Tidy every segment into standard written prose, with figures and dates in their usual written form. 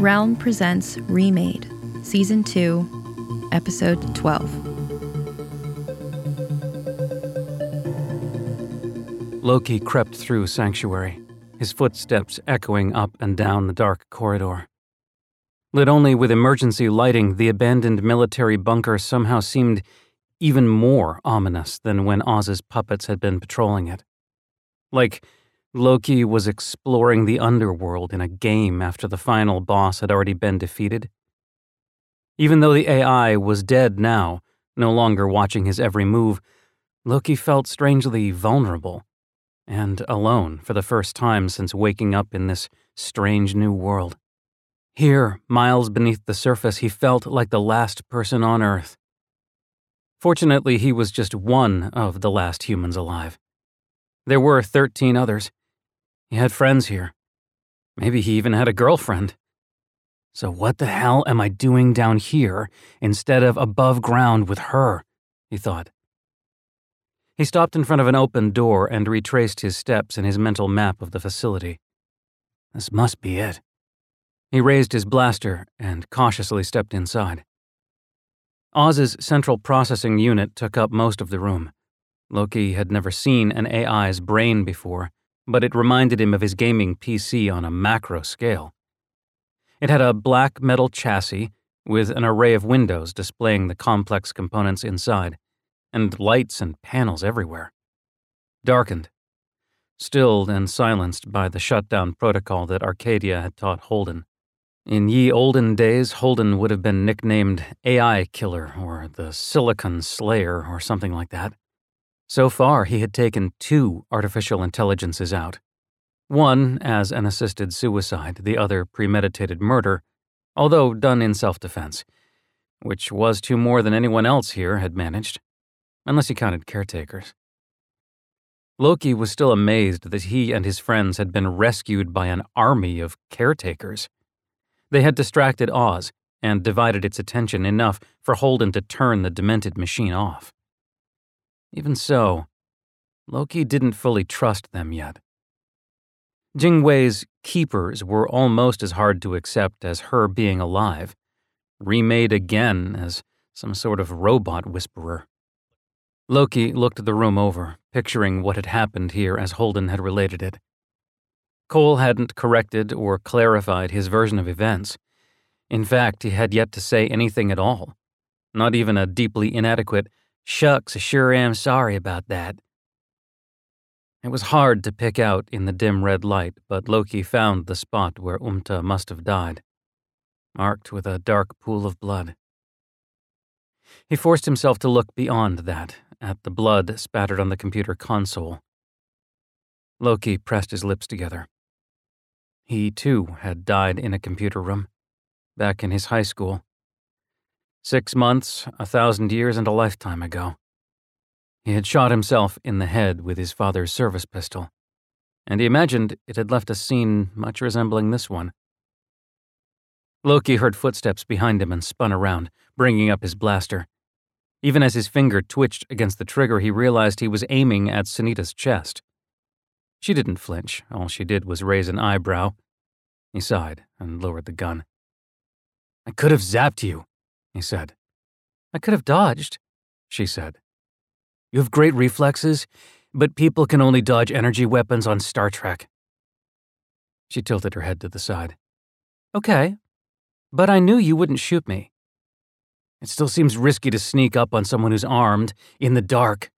Realm presents Remade, Season 2, Episode 12. Loki crept through Sanctuary, his footsteps echoing up and down the dark corridor. Lit only with emergency lighting, the abandoned military bunker somehow seemed even more ominous than when Oz's puppets had been patrolling it. Like Loki was exploring the underworld in a game after the final boss had already been defeated. Even though the AI was dead now, no longer watching his every move, Loki felt strangely vulnerable and alone for the first time since waking up in this strange new world. Here, miles beneath the surface, he felt like the last person on Earth. Fortunately, he was just one of the last humans alive. There were 13 others. He had friends here. Maybe he even had a girlfriend. So what the hell am I doing down here instead of above ground with her? He thought. He stopped in front of an open door and retraced his steps in his mental map of the facility. This must be it. He raised his blaster and cautiously stepped inside. Oz's central processing unit took up most of the room. Loki had never seen an AI's brain before, but it reminded him of his gaming PC on a macro scale. It had a black metal chassis with an array of windows displaying the complex components inside, and lights and panels everywhere. Darkened, stilled and silenced by the shutdown protocol that Arcadia had taught Holden. In ye olden days, Holden would have been nicknamed AI Killer or the Silicon Slayer or something like that. So far, he had taken two artificial intelligences out. One as an assisted suicide, the other premeditated murder, although done in self-defense, which was two more than anyone else here had managed, unless he counted caretakers. Loki was still amazed that he and his friends had been rescued by an army of caretakers. They had distracted Oz and divided its attention enough for Holden to turn the demented machine off. Even so, Loki didn't fully trust them yet. Jingwei's keepers were almost as hard to accept as her being alive, remade again as some sort of robot whisperer. Loki looked the room over, picturing what had happened here as Holden had related it. Cole hadn't corrected or clarified his version of events. In fact, he had yet to say anything at all, not even a deeply inadequate, "Shucks, I sure am sorry about that." It was hard to pick out in the dim red light, but Loki found the spot where Umta must have died, marked with a dark pool of blood. He forced himself to look beyond that, at the blood spattered on the computer console. Loki pressed his lips together. He, too, had died in a computer room, back in his high school. 6 months, 1,000 years, and a lifetime ago. He had shot himself in the head with his father's service pistol, and he imagined it had left a scene much resembling this one. Loki heard footsteps behind him and spun around, bringing up his blaster. Even as his finger twitched against the trigger, he realized he was aiming at Sunita's chest. She didn't flinch. All she did was raise an eyebrow. He sighed and lowered the gun. "I could have zapped you," he said. "I could have dodged," she said. "You have great reflexes, but people can only dodge energy weapons on Star Trek." She tilted her head to the side. "Okay, but I knew you wouldn't shoot me. It still seems risky to sneak up on someone who's armed, in the dark.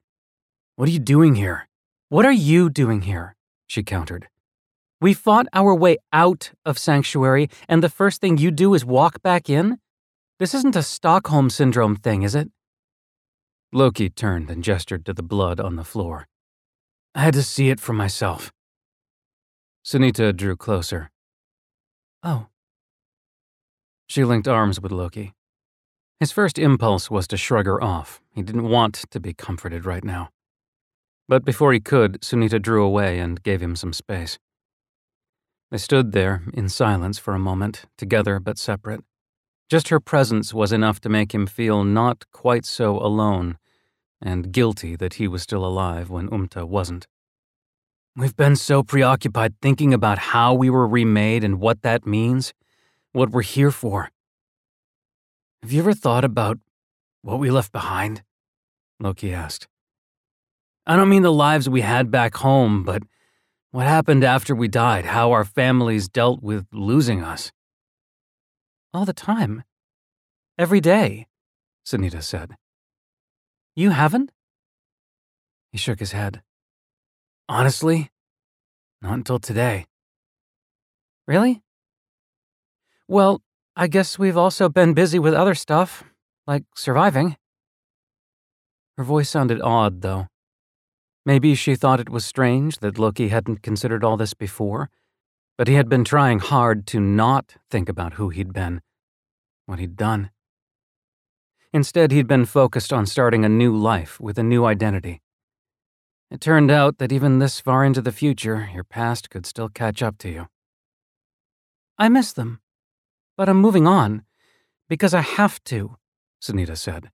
What are you doing here?" "What are you doing here?" she countered. "We fought our way out of Sanctuary, and the first thing you do is walk back in? This isn't a Stockholm Syndrome thing, is it?" Loki turned and gestured to the blood on the floor. "I had to see it for myself." Sunita drew closer. "Oh." She linked arms with Loki. His first impulse was to shrug her off. He didn't want to be comforted right now. But before he could, Sunita drew away and gave him some space. They stood there in silence for a moment, together but separate. Just her presence was enough to make him feel not quite so alone and guilty that he was still alive when Umta wasn't. "We've been so preoccupied thinking about how we were remade and what that means, what we're here for. Have you ever thought about what we left behind?" Loki asked. "I don't mean the lives we had back home, but what happened after we died, how our families dealt with losing us." "All the time. Every day," Sunita said. "You haven't?" He shook his head. "Honestly, not until today." "Really? Well, I guess we've also been busy with other stuff, like surviving." Her voice sounded odd, though. Maybe she thought it was strange that Loki hadn't considered all this before, but he had been trying hard to not think about who he'd been, what he'd done. Instead, he'd been focused on starting a new life with a new identity. It turned out that even this far into the future, your past could still catch up to you. "I miss them. But I'm moving on, because I have to," Sunita said.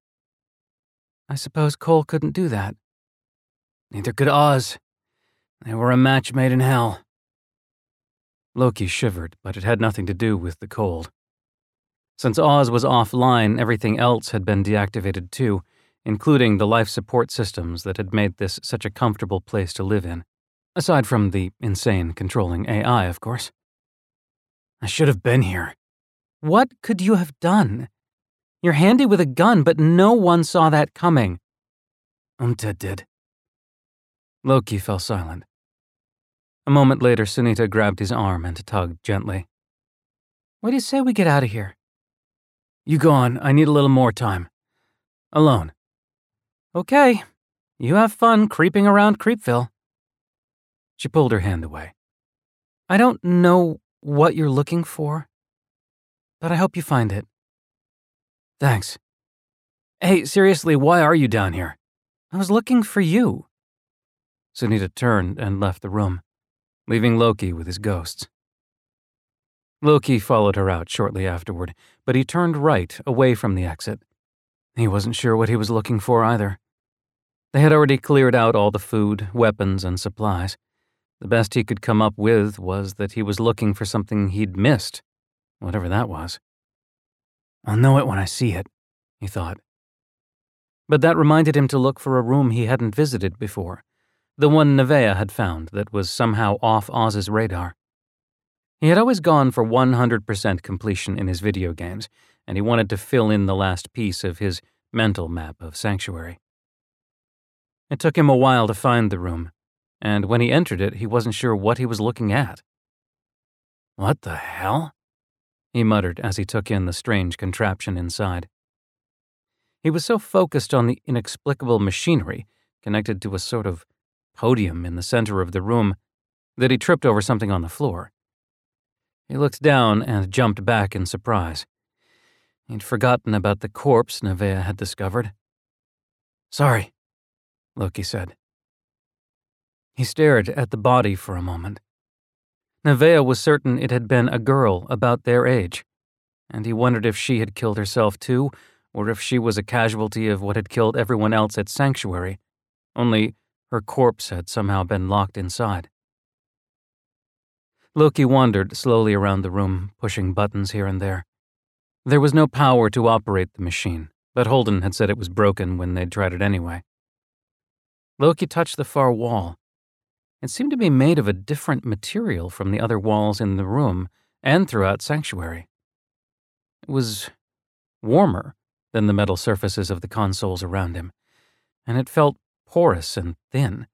"I suppose Cole couldn't do that." "Neither could Oz. They were a match made in hell." Loki shivered, but it had nothing to do with the cold. Since Oz was offline, everything else had been deactivated too, including the life support systems that had made this such a comfortable place to live in. Aside from the insane controlling AI, of course. "I should have been here." "What could you have done? You're handy with a gun, but no one saw that coming." "Umta did." Loki fell silent. A moment later, Sunita grabbed his arm and tugged gently. "What do you say we get out of here?" "You go on. I need a little more time. Alone." "Okay. You have fun creeping around Creepville." She pulled her hand away. "I don't know what you're looking for, but I hope you find it." "Thanks. Hey, seriously, why are you down here?" "I was looking for you." Sunita turned and left the room, leaving Loki with his ghosts. Loki followed her out shortly afterward, but he turned right away from the exit. He wasn't sure what he was looking for either. They had already cleared out all the food, weapons, and supplies. The best he could come up with was that he was looking for something he'd missed, whatever that was. "I'll know it when I see it," he thought. But that reminded him to look for a room he hadn't visited before, the one Nevaeh had found that was somehow off Oz's radar. He had always gone for 100% completion in his video games, and he wanted to fill in the last piece of his mental map of Sanctuary. It took him a while to find the room, and when he entered it, he wasn't sure what he was looking at. "What the hell?" he muttered as he took in the strange contraption inside. He He was so focused on the inexplicable machinery connected to a sort of podium in the center of the room that he tripped over something on the floor. He looked down and jumped back in surprise. He'd forgotten about the corpse Nevaeh had discovered. "Sorry," Loki said. He stared at the body for a moment. Nevaeh was certain it had been a girl about their age, and he wondered if she had killed herself too, or if she was a casualty of what had killed everyone else at Sanctuary, only her corpse had somehow been locked inside. Loki wandered slowly around the room, pushing buttons here and there. There was no power to operate the machine, but Holden had said it was broken when they'd tried it anyway. Loki touched the far wall. It seemed to be made of a different material from the other walls in the room and throughout Sanctuary. It was warmer than the metal surfaces of the consoles around him, and it felt porous and thin,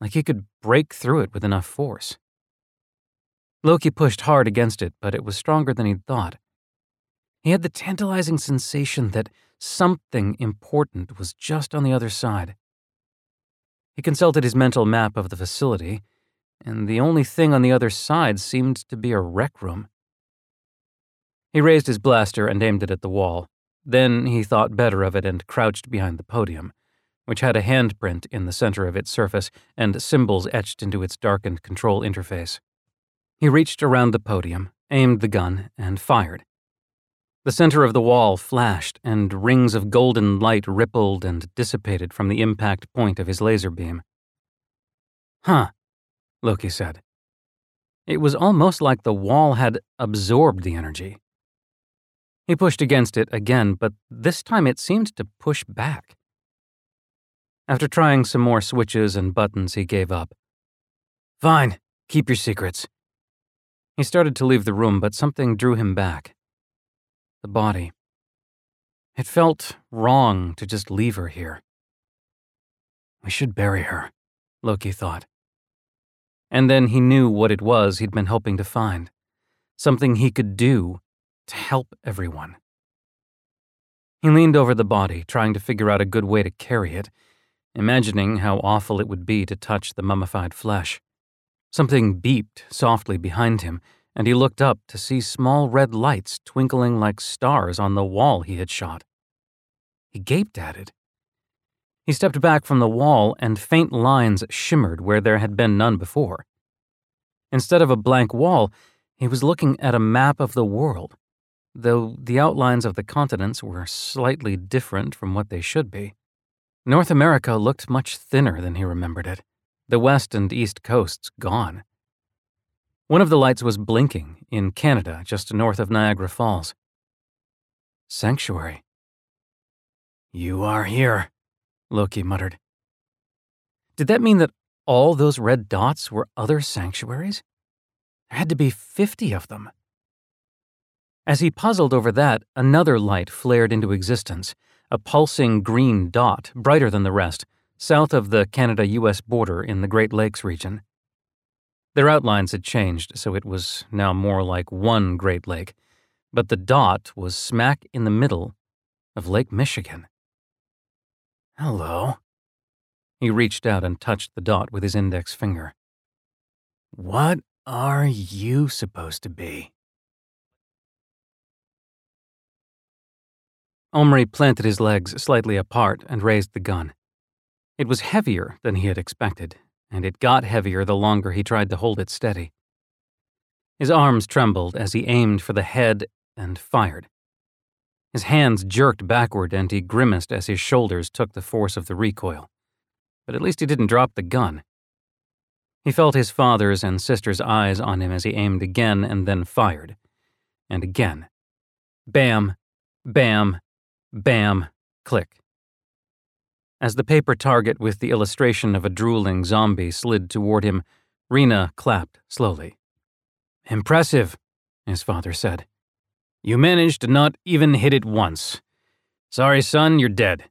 like he could break through it with enough force. Loki pushed hard against it, but it was stronger than he'd thought. He had the tantalizing sensation that something important was just on the other side. He consulted his mental map of the facility, and the only thing on the other side seemed to be a rec room. He raised his blaster and aimed it at the wall. Then he thought better of it and crouched behind the podium, which had a handprint in the center of its surface and symbols etched into its darkened control interface. He reached around the podium, aimed the gun, and fired. The center of the wall flashed, and rings of golden light rippled and dissipated from the impact point of his laser beam. "Huh," Loki said. It was almost like the wall had absorbed the energy. He pushed against it again, but this time it seemed to push back. After trying some more switches and buttons, he gave up. "Fine, keep your secrets." He started to leave the room, but something drew him back. The body. It felt wrong to just leave her here. We should bury her, Loki thought. And then he knew what it was he'd been hoping to find. Something he could do to help everyone. He leaned over the body, trying to figure out a good way to carry it, imagining how awful it would be to touch the mummified flesh. Something beeped softly behind him, and he looked up to see small red lights twinkling like stars on the wall he had shot. He gaped at it. He stepped back from the wall, and faint lines shimmered where there had been none before. Instead of a blank wall, he was looking at a map of the world, though the outlines of the continents were slightly different from what they should be. North America looked much thinner than he remembered it, the west and east coasts gone. One of the lights was blinking in Canada, just north of Niagara Falls. Sanctuary. "You are here," Loki muttered. Did that mean that all those red dots were other sanctuaries? There had to be 50 of them. As he puzzled over that, another light flared into existence, a pulsing green dot, brighter than the rest, south of the Canada-US border in the Great Lakes region. Their outlines had changed, so it was now more like one Great Lake, but the dot was smack in the middle of Lake Michigan. "Hello." He reached out and touched the dot with his index finger. "What are you supposed to be?" Omri planted his legs slightly apart and raised the gun. It was heavier than he had expected, and it got heavier the longer he tried to hold it steady. His arms trembled as he aimed for the head and fired. His hands jerked backward and he grimaced as his shoulders took the force of the recoil. But at least he didn't drop the gun. He felt his father's and sister's eyes on him as he aimed again and then fired. And again. Bam. Bam. Bam. Click. As the paper target with the illustration of a drooling zombie slid toward him, Rena clapped slowly. "Impressive," his father said. "You managed to not even hit it once. Sorry, son, you're dead."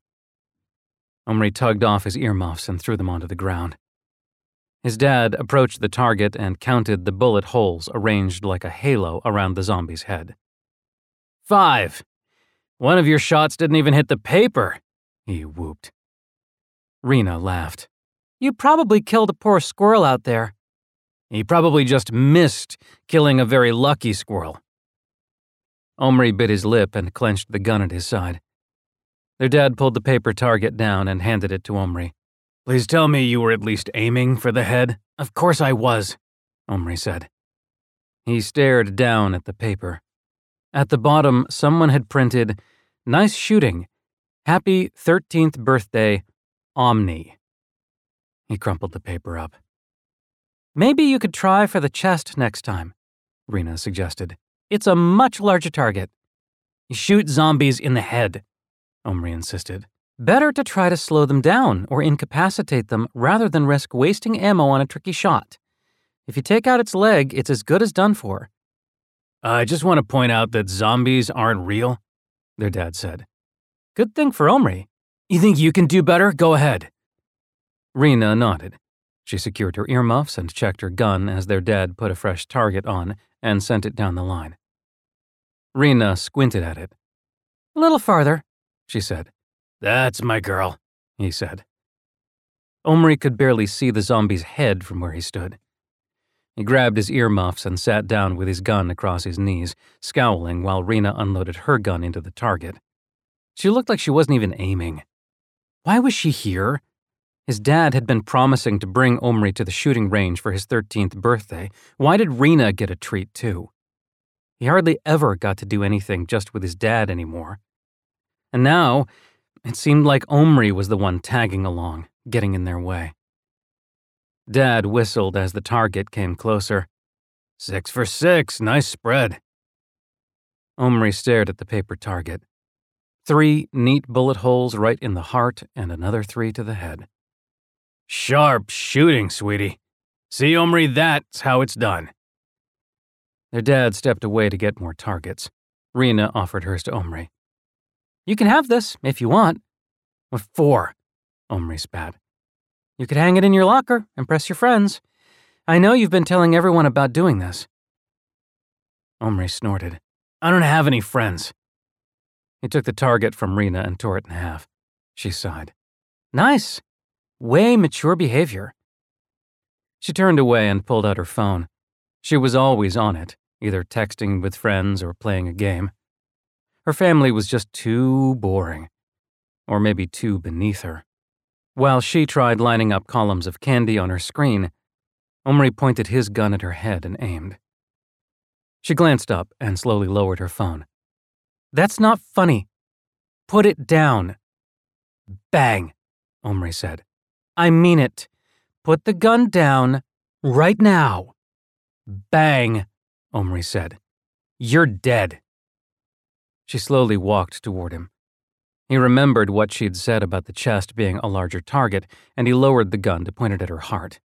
Omri tugged off his earmuffs and threw them onto the ground. His dad approached the target and counted the bullet holes arranged like a halo around the zombie's head. 5. One of your shots didn't even hit the paper, he whooped. Rena laughed. You probably killed a poor squirrel out there. He probably just missed killing a very lucky squirrel. Omri bit his lip and clenched the gun at his side. Their dad pulled the paper target down and handed it to Omri. Please tell me you were at least aiming for the head. Of course I was, Omri said. He stared down at the paper. At the bottom, someone had printed, Nice shooting. Happy 13th birthday, Omni. He crumpled the paper up. Maybe you could try for the chest next time, Rena suggested. It's a much larger target. Shoot zombies in the head, Omri insisted. Better to try to slow them down or incapacitate them rather than risk wasting ammo on a tricky shot. If you take out its leg, it's as good as done for. I just want to point out that zombies aren't real, their dad said. Good thing for Omri. You think you can do better? Go ahead. Rena nodded. She secured her earmuffs and checked her gun as their dad put a fresh target on and sent it down the line. Rena squinted at it. A little farther, she said. That's my girl, he said. Omri could barely see the zombie's head from where he stood. He grabbed his earmuffs and sat down with his gun across his knees, scowling while Rena unloaded her gun into the target. She looked like she wasn't even aiming. Why was she here? His dad had been promising to bring Omri to the shooting range for his 13th birthday. Why did Rena get a treat too? He hardly ever got to do anything just with his dad anymore. And now, it seemed like Omri was the one tagging along, getting in their way. Dad whistled as the target came closer. 6 for 6, nice spread. Omri stared at the paper target. 3 neat bullet holes right in the heart and another 3 to the head. Sharp shooting, sweetie. See, Omri, that's how it's done. Their dad stepped away to get more targets. Rena offered hers to Omri. You can have this, if you want. 4, Omri spat. You could hang it in your locker, impress your friends. I know you've been telling everyone about doing this. Omri snorted. I don't have any friends. He took the target from Rena and tore it in half. She sighed. Nice. Way mature behavior. She turned away and pulled out her phone. She was always on it, either texting with friends or playing a game. Her family was just too boring, or maybe too beneath her. While she tried lining up columns of candy on her screen, Omri pointed his gun at her head and aimed. She glanced up and slowly lowered her phone. That's not funny. Put it down. Bang, Omri said. I mean it. Put the gun down right now. Bang, Omri said. You're dead. She slowly walked toward him. He remembered what she'd said about the chest being a larger target, and he lowered the gun to point it at her heart.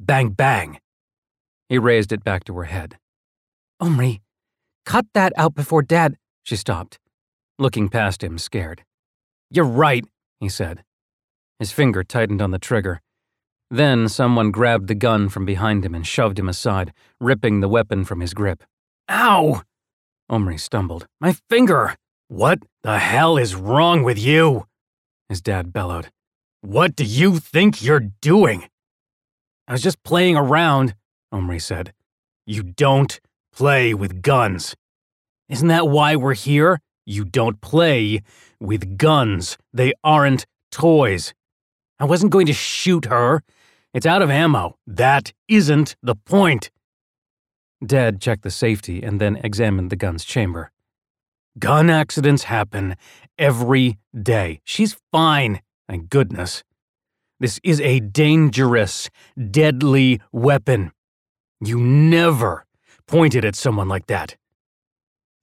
Bang, bang. He raised it back to her head. Omri, cut that out before Dad. She stopped, looking past him, scared. You're right, he said. His finger tightened on the trigger. Then someone grabbed the gun from behind him and shoved him aside, ripping the weapon from his grip. Ow! Omri stumbled. My finger! What the hell is wrong with you? His dad bellowed. What do you think you're doing? I was just playing around, Omri said. You don't play with guns. Isn't that why we're here? You don't play with guns. They aren't toys. I wasn't going to shoot her. It's out of ammo. That isn't the point. Dad checked the safety and then examined the gun's chamber. Gun accidents happen every day. She's fine, thank goodness. This is a dangerous, deadly weapon. You never point it at someone like that.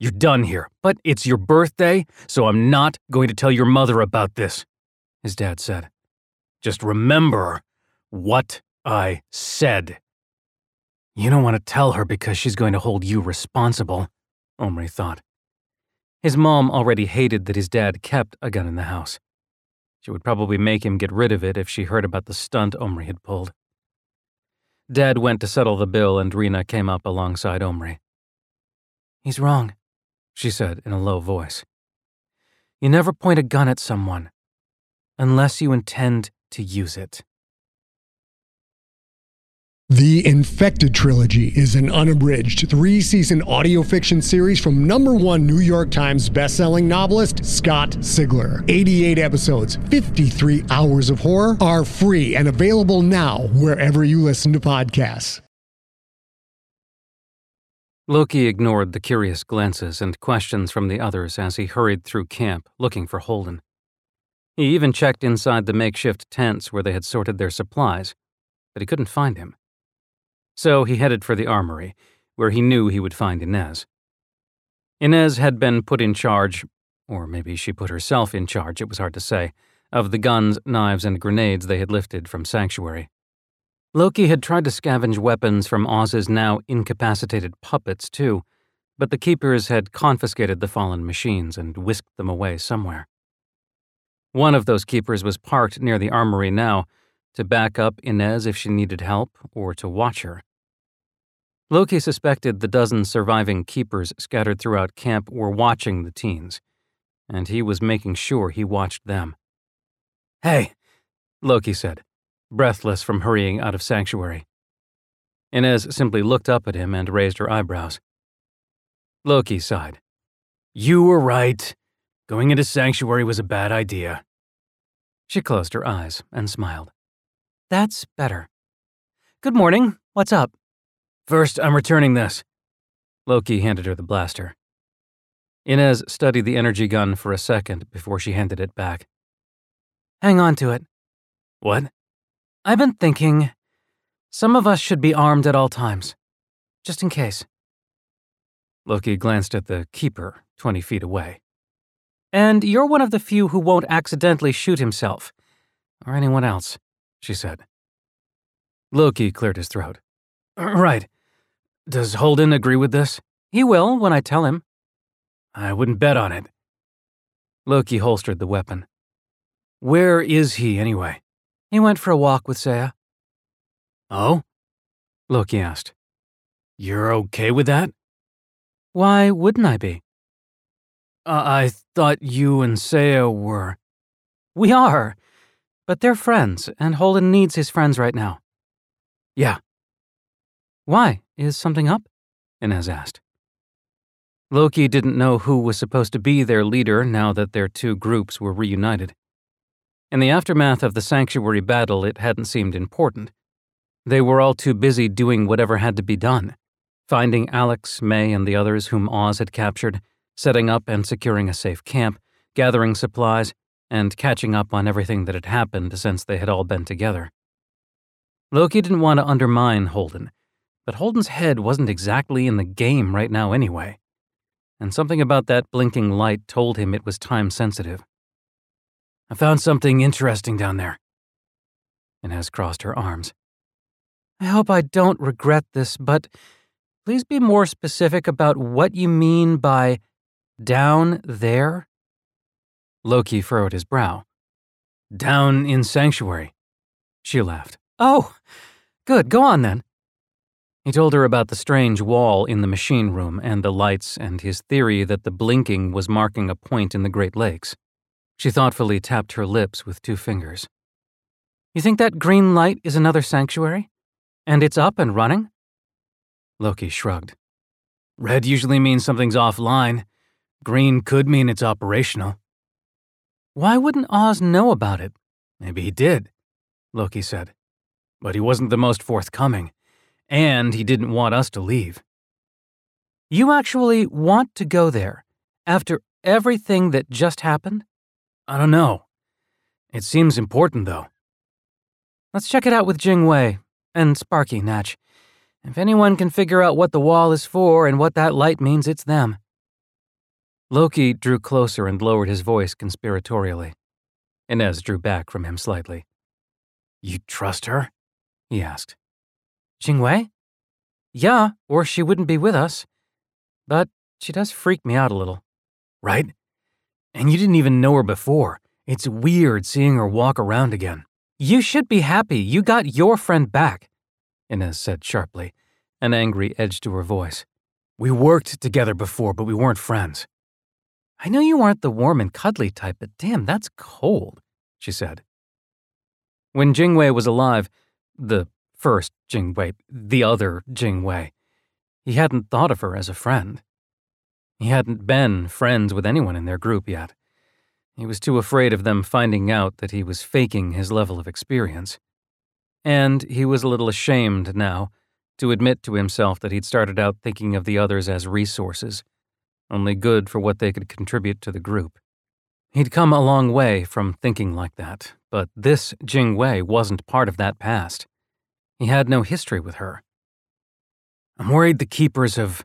You're done here, but it's your birthday, so I'm not going to tell your mother about this, his dad said. Just remember what I said. You don't want to tell her because she's going to hold you responsible, Omri thought. His mom already hated that his dad kept a gun in the house. She would probably make him get rid of it if she heard about the stunt Omri had pulled. Dad went to settle the bill and Rena came up alongside Omri. He's wrong, she said in a low voice. You never point a gun at someone, unless you intend to use it. The Infected Trilogy is an unabridged 3-season audio fiction series from #1 New York Times bestselling novelist Scott Sigler. 88 episodes, 53 hours of horror are free and available now wherever you listen to podcasts. Loki ignored the curious glances and questions from the others as he hurried through camp looking for Holden. He even checked inside the makeshift tents where they had sorted their supplies, but he couldn't find him. So he headed for the armory, where he knew he would find Inez. Inez had been put in charge, or maybe she put herself in charge, it was hard to say, of the guns, knives, and grenades they had lifted from Sanctuary. Loki had tried to scavenge weapons from Oz's now incapacitated puppets too, but the Keepers had confiscated the fallen machines and whisked them away somewhere. One of those Keepers was parked near the armory now, to back up Inez if she needed help, or to watch her. Loki suspected the dozen surviving Keepers scattered throughout camp were watching the teens, and he was making sure he watched them. "Hey," Loki said, breathless from hurrying out of Sanctuary. Inez simply looked up at him and raised her eyebrows. Loki sighed. "You were right. Going into Sanctuary was a bad idea." She closed her eyes and smiled. "That's better. Good morning, what's up?" "First, I'm returning this." Loki handed her the blaster. Inez studied the energy gun for a second before she handed it back. "Hang on to it." "What?" "I've been thinking, some of us should be armed at all times, just in case." Loki glanced at the Keeper 20 feet away. "And you're one of the few who won't accidentally shoot himself, or anyone else," she said. Loki cleared his throat. "Right. Does Holden agree with this?" "He will, when I tell him." "I wouldn't bet on it." Loki holstered the weapon. "Where is he, anyway?" "He went for a walk with Saya." "Oh?" Loki asked. "You're okay with that?" "Why wouldn't I be?" I thought you and Saya were..." "We are. But they're friends, and Holden needs his friends right now." "Yeah." "Why? Is something up?" Inez asked. Loki didn't know who was supposed to be their leader now that their two groups were reunited. In the aftermath of the Sanctuary battle, it hadn't seemed important. They were all too busy doing whatever had to be done, finding Alex, Mei, and the others whom Oz had captured, setting up and securing a safe camp, gathering supplies, and catching up on everything that had happened since they had all been together. Loki didn't want to undermine Holden, but Holden's head wasn't exactly in the game right now anyway, and something about that blinking light told him it was time-sensitive. "I found something interesting down there." Inez crossed her arms. "I hope I don't regret this, but please be more specific about what you mean by down there." Loki furrowed his brow. "Down in Sanctuary." She laughed. "Oh, good, go on then." He told her about the strange wall in the machine room and the lights and his theory that the blinking was marking a point in the Great Lakes. She thoughtfully tapped her lips with two fingers. "You think that green light is another Sanctuary? And it's up and running?" Loki shrugged. "Red usually means something's offline. Green could mean it's operational." "Why wouldn't Oz know about it?" "Maybe he did," Loki said. "But he wasn't the most forthcoming, and he didn't want us to leave." "You actually want to go there, after everything that just happened?" "I don't know. It seems important, though." "Let's check it out with Jingwei and Sparky, Natch. If anyone can figure out what the wall is for and what that light means, it's them." Loki drew closer and lowered his voice conspiratorially. Inez drew back from him slightly. "You trust her?" he asked. "Jingwei? Yeah, or she wouldn't be with us. But she does freak me out a little." "Right? And you didn't even know her before. It's weird seeing her walk around again." "You should be happy you got your friend back," Inez said sharply, an angry edge to her voice. "We worked together before, but we weren't friends." I know you aren't the warm and cuddly type, but damn, that's cold, she said. When Jingwei was alive, the first Jingwei, the other Jingwei, he hadn't thought of her as a friend. He hadn't been friends with anyone in their group yet. He was too afraid of them finding out that he was faking his level of experience. And he was a little ashamed now to admit to himself that he'd started out thinking of the others as resources, only good for what they could contribute to the group. He'd come a long way from thinking like that, but this Jingwei wasn't part of that past. He had no history with her. I'm worried the Keepers have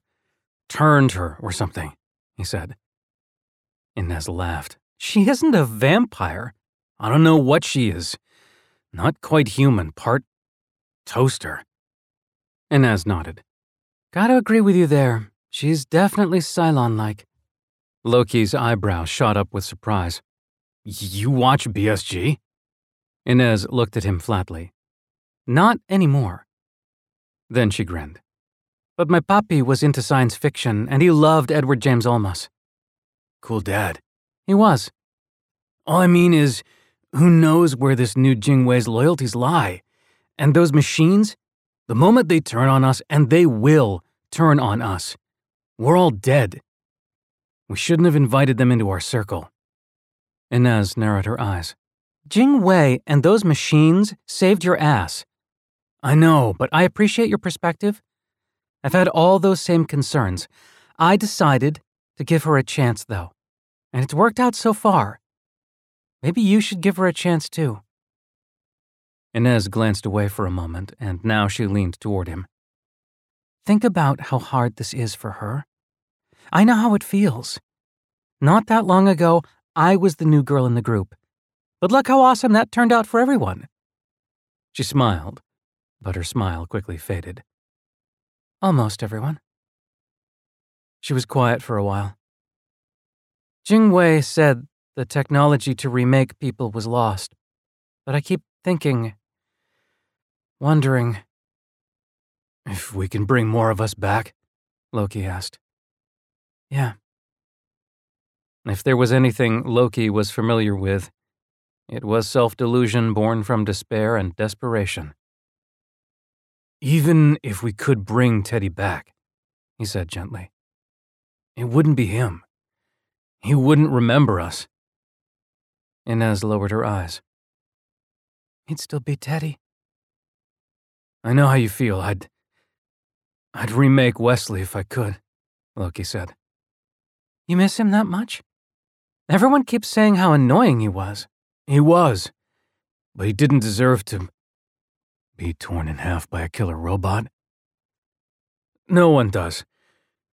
turned her or something, he said. Inez laughed. She isn't a vampire. I don't know what she is. Not quite human, part toaster. Inez nodded. Gotta agree with you there. She's definitely Cylon-like. Loki's eyebrow shot up with surprise. You watch BSG? Inez looked at him flatly. Not anymore. Then she grinned. But my papi was into science fiction, and he loved Edward James Olmos. Cool dad. He was. All I mean is, who knows where this new Jingwei's loyalties lie? And those machines? The moment they turn on us, and they will turn on us. We're all dead. We shouldn't have invited them into our circle. Inez narrowed her eyes. Jingwei and those machines saved your ass. I know, but I appreciate your perspective. I've had all those same concerns. I decided to give her a chance, though. And it's worked out so far. Maybe you should give her a chance, too. Inez glanced away for a moment, and now she leaned toward him. Think about how hard this is for her. I know how it feels. Not that long ago, I was the new girl in the group. But look how awesome that turned out for everyone. She smiled, but her smile quickly faded. Almost everyone. She was quiet for a while. Jingwei said the technology to remake people was lost, but I keep thinking, wondering. If we can bring more of us back? Loki asked. Yeah. If there was anything Loki was familiar with, it was self-delusion born from despair and desperation. Even if we could bring Teddy back, he said gently, it wouldn't be him. He wouldn't remember us. Inez lowered her eyes. He'd still be Teddy. I know how you feel. I'd remake Wesley if I could, Loki said. You miss him that much? Everyone keeps saying how annoying he was. He was, but he didn't deserve to be torn in half by a killer robot. No one does.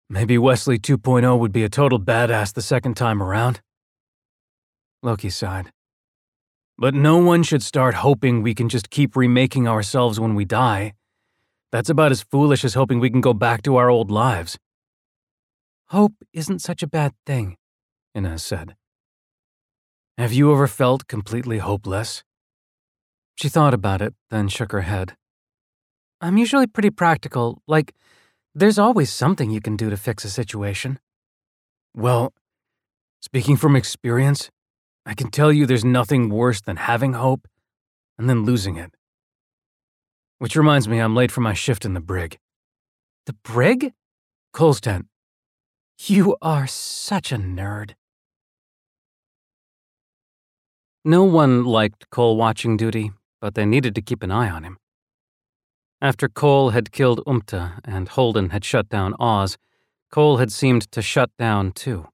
Maybe Wesley 2.0 would be a total badass the second time around. Loki sighed. But no one should start hoping we can just keep remaking ourselves when we die. That's about as foolish as hoping we can go back to our old lives. Hope isn't such a bad thing, Inez said. Have you ever felt completely hopeless? She thought about it, then shook her head. I'm usually pretty practical, like, there's always something you can do to fix a situation. Well, speaking from experience, I can tell you there's nothing worse than having hope and then losing it. Which reminds me, I'm late for my shift in the brig. The brig? Cole's tent. You are such a nerd. No one liked Cole watching duty, but they needed to keep an eye on him. After Cole had killed Umta and Holden had shut down Oz, Cole had seemed to shut down too.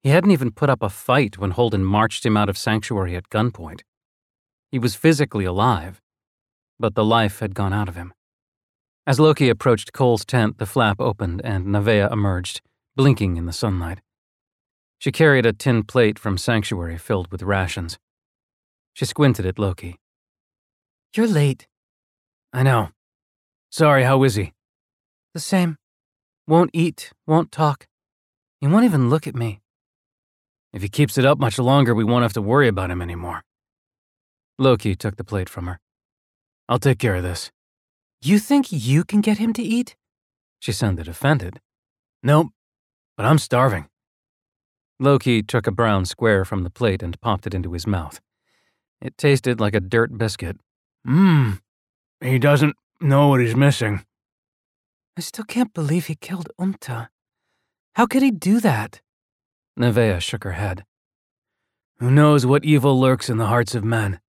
He hadn't even put up a fight when Holden marched him out of Sanctuary at gunpoint. He was physically alive, but the life had gone out of him. As Loki approached Cole's tent, the flap opened and Nevaeh emerged, blinking in the sunlight. She carried a tin plate from Sanctuary filled with rations. She squinted at Loki. You're late. I know. Sorry, how is he? The same. Won't eat, won't talk. He won't even look at me. If he keeps it up much longer, we won't have to worry about him anymore. Loki took the plate from her. I'll take care of this. You think you can get him to eat? She sounded offended. Nope, but I'm starving. Loki took a brown square from the plate and popped it into his mouth. It tasted like a dirt biscuit. He doesn't know what he's missing. I still can't believe he killed Umta. How could he do that? Nevaeh shook her head. Who knows what evil lurks in the hearts of men,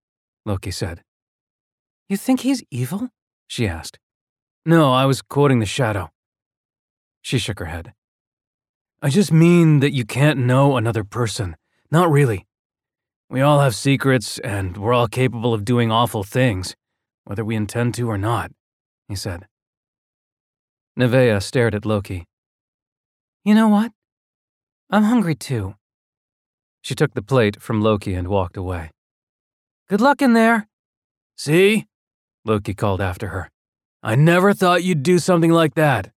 Loki said. You think he's evil? She asked. No, I was quoting the shadow. She shook her head. I just mean that you can't know another person. Not really. We all have secrets, and we're all capable of doing awful things, whether we intend to or not, he said. Nevaeh stared at Loki. You know what? I'm hungry too. She took the plate from Loki and walked away. Good luck in there. See? Loki called after her. I never thought you'd do something like that.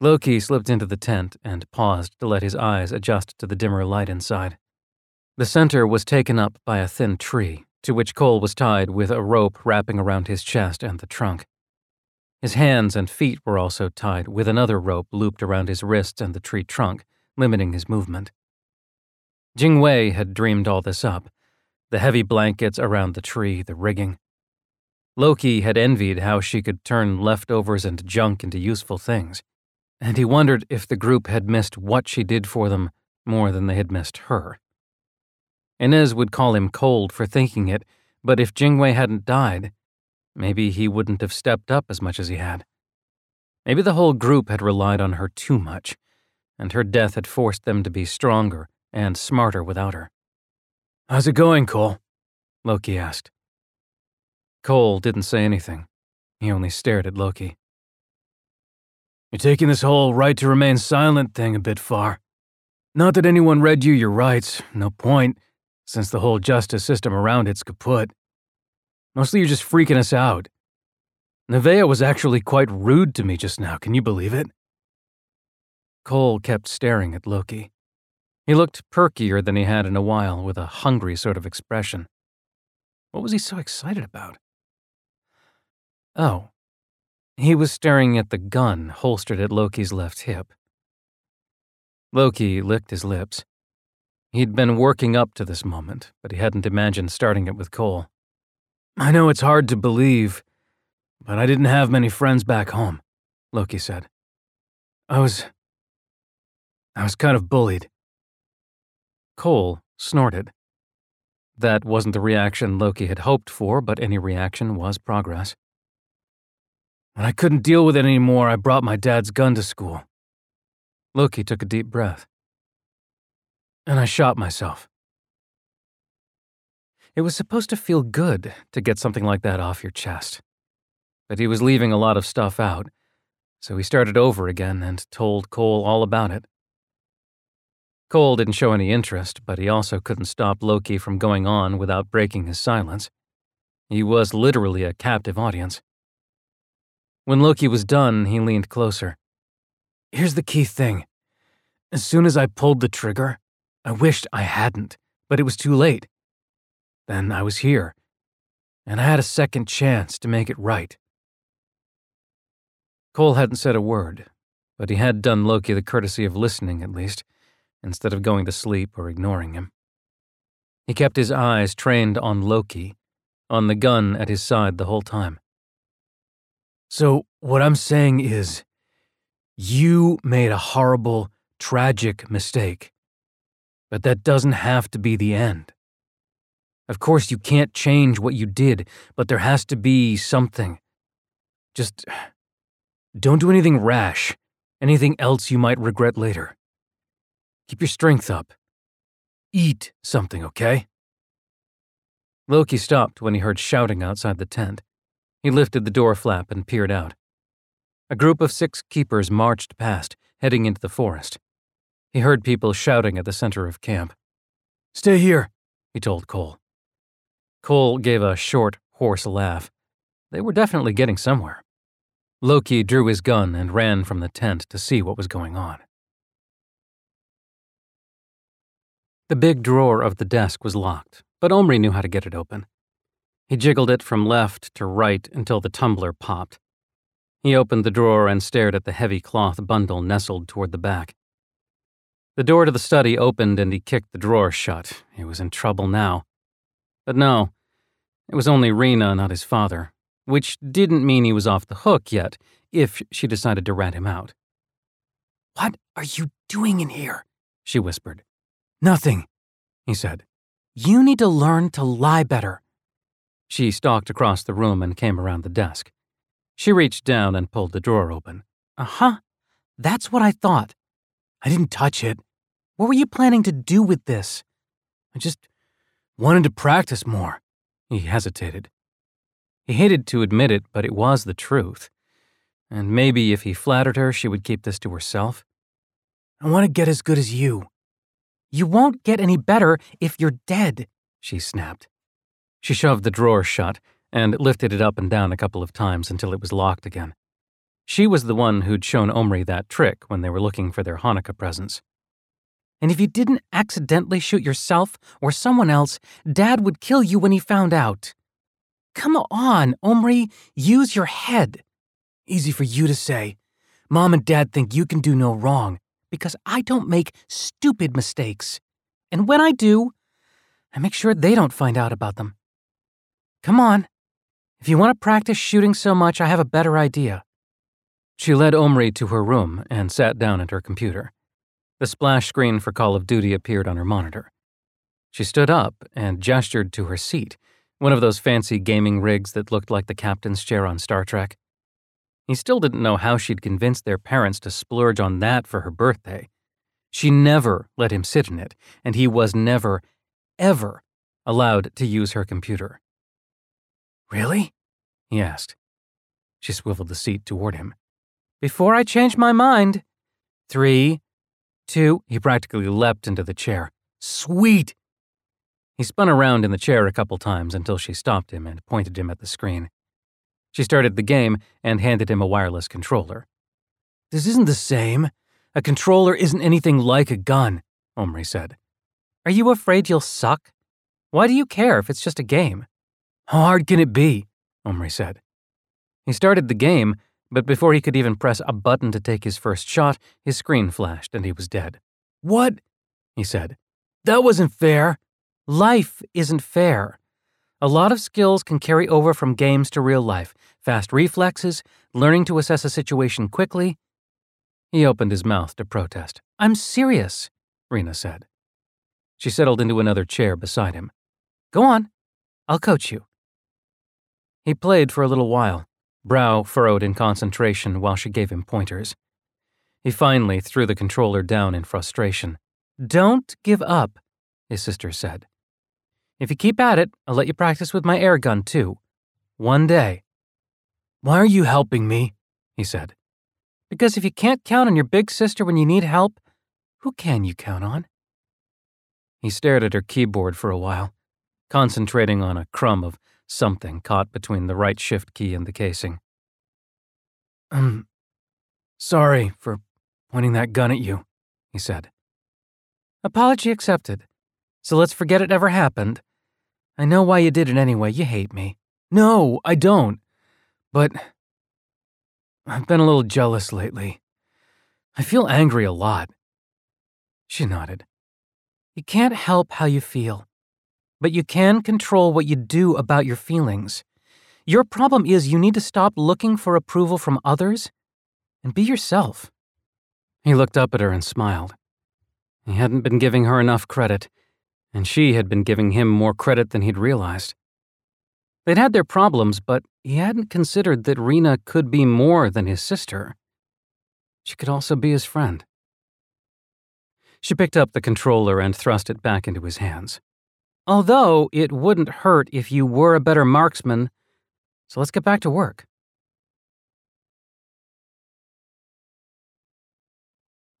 Loki slipped into the tent and paused to let his eyes adjust to the dimmer light inside. The center was taken up by a thin tree, to which Cole was tied with a rope wrapping around his chest and the trunk. His hands and feet were also tied with another rope looped around his wrists and the tree trunk, limiting his movement. Jingwei had dreamed all this up, the heavy blankets around the tree, the rigging. Loki had envied how she could turn leftovers and junk into useful things, and he wondered if the group had missed what she did for them more than they had missed her. Inez would call him cold for thinking it, but if Jingwei hadn't died, maybe he wouldn't have stepped up as much as he had. Maybe the whole group had relied on her too much, and her death had forced them to be stronger and smarter without her. How's it going, Cole? Loki asked. Cole didn't say anything. He only stared at Loki. You're taking this whole right to remain silent thing a bit far. Not that anyone read you your rights, no point, since the whole justice system around it's kaput. Mostly you're just freaking us out. Nevaeh was actually quite rude to me just now, can you believe it? Cole kept staring at Loki. He looked perkier than he had in a while, with a hungry sort of expression. What was he so excited about? Oh, he was staring at the gun holstered at Loki's left hip. Loki licked his lips. He'd been working up to this moment, but he hadn't imagined starting it with Cole. I know it's hard to believe, but I didn't have many friends back home, Loki said. I was kind of bullied. Cole snorted. That wasn't the reaction Loki had hoped for, but any reaction was progress. When I couldn't deal with it anymore, I brought my dad's gun to school. Loki took a deep breath. And I shot myself. It was supposed to feel good to get something like that off your chest. But he was leaving a lot of stuff out, so he started over again and told Cole all about it. Cole didn't show any interest, but he also couldn't stop Loki from going on without breaking his silence. He was literally a captive audience. When Loki was done, he leaned closer. Here's the key thing. As soon as I pulled the trigger, I wished I hadn't, but it was too late. Then I was here, and I had a second chance to make it right. Cole hadn't said a word, but he had done Loki the courtesy of listening at least, instead of going to sleep or ignoring him. He kept his eyes trained on Loki, on the gun at his side the whole time. So what I'm saying is, you made a horrible, tragic mistake. But that doesn't have to be the end. Of course you can't change what you did, but there has to be something. Just don't do anything rash, anything else you might regret later. Keep your strength up. Eat something, okay? Loki stopped when he heard shouting outside the tent. He lifted the door flap and peered out. A group of 6 keepers marched past, heading into the forest. He heard people shouting at the center of camp. Stay here, he told Cole. Cole gave a short, hoarse laugh. They were definitely getting somewhere. Loki drew his gun and ran from the tent to see what was going on. The big drawer of the desk was locked, but Omri knew how to get it open. He jiggled it from left to right until the tumbler popped. He opened the drawer and stared at the heavy cloth bundle nestled toward the back. The door to the study opened and he kicked the drawer shut. He was in trouble now. But no, it was only Rena, not his father, which didn't mean he was off the hook yet, if she decided to rat him out. "What are you doing in here?" she whispered. "Nothing," he said. "You need to learn to lie better." She stalked across the room and came around the desk. She reached down and pulled the drawer open. "Uh-huh, that's what I thought. I didn't touch it. What were you planning to do with this?" "I just wanted to practice more." He hesitated. He hated to admit it, but it was the truth. And maybe if he flattered her, she would keep this to herself. "I want to get as good as you." "You won't get any better if you're dead," she snapped. She shoved the drawer shut and lifted it up and down a couple of times until it was locked again. She was the one who'd shown Omri that trick when they were looking for their Hanukkah presents. "And if you didn't accidentally shoot yourself or someone else, Dad would kill you when he found out." "Come on, Omri, use your head." "Easy for you to say. Mom and Dad think you can do no wrong because I don't make stupid mistakes. And when I do, I make sure they don't find out about them. Come on. If you want to practice shooting so much, I have a better idea." She led Omri to her room and sat down at her computer. The splash screen for Call of Duty appeared on her monitor. She stood up and gestured to her seat, one of those fancy gaming rigs that looked like the captain's chair on Star Trek. He still didn't know how she'd convinced their parents to splurge on that for her birthday. She never let him sit in it, and he was never, ever allowed to use her computer. "Really?" he asked. She swiveled the seat toward him. "Before I change my mind. 3, 2, he practically leapt into the chair. "Sweet!" He spun around in the chair a couple times until she stopped him and pointed him at the screen. She started the game and handed him a wireless controller. "This isn't the same. A controller isn't anything like a gun," Omri said. "Are you afraid you'll suck? Why do you care if it's just a game?" "How hard can it be?" Omri said. He started the game, but before he could even press a button to take his first shot, his screen flashed and he was dead. "What?" he said. "That wasn't fair." "Life isn't fair. A lot of skills can carry over from games to real life. Fast reflexes, learning to assess a situation quickly." He opened his mouth to protest. "I'm serious," Rena said. She settled into another chair beside him. "Go on. I'll coach you." He played for a little while, brow furrowed in concentration while she gave him pointers. He finally threw the controller down in frustration. "Don't give up," his sister said. "If you keep at it, I'll let you practice with my air gun, too. One day." "Why are you helping me?" he said. "Because if you can't count on your big sister when you need help, who can you count on?" He stared at her keyboard for a while, concentrating on a crumb of something caught between the right shift key and the casing. "I'm sorry for pointing that gun at you," he said. "Apology accepted. So let's forget it ever happened. I know why you did it anyway. You hate me." "No, I don't. But I've been a little jealous lately. I feel angry a lot." She nodded. "You can't help how you feel, but you can control what you do about your feelings. Your problem is you need to stop looking for approval from others and be yourself." He looked up at her and smiled. He hadn't been giving her enough credit, and she had been giving him more credit than he'd realized. They'd had their problems, but he hadn't considered that Rena could be more than his sister. She could also be his friend. She picked up the controller and thrust it back into his hands. "Although it wouldn't hurt if you were a better marksman, so let's get back to work."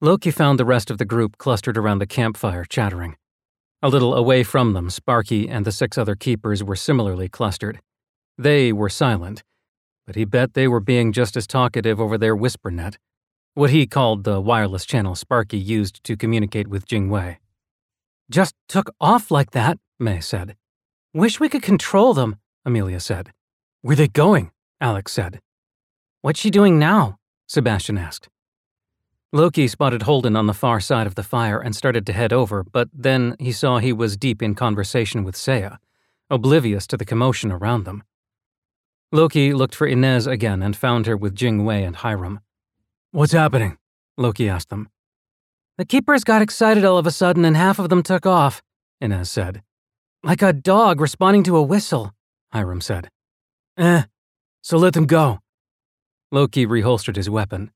Loki found the rest of the group clustered around the campfire, chattering. A little away from them, Sparky and the 6 other keepers were similarly clustered. They were silent, but he bet they were being just as talkative over their whisper net, what he called the wireless channel Sparky used to communicate with Jingwei. "Just took off like that," Mei said. "Wish we could control them," Amelia said. "Where they going?" Alex said. "What's she doing now?" Sebastian asked. Loki spotted Holden on the far side of the fire and started to head over, but then he saw he was deep in conversation with Saya, oblivious to the commotion around them. Loki looked for Inez again and found her with Jingwei and Hiram. "What's happening?" Loki asked them. "The keepers got excited all of a sudden and half of them took off," Inez said. "Like a dog responding to a whistle," Hiram said. So let them go." Loki reholstered his weapon.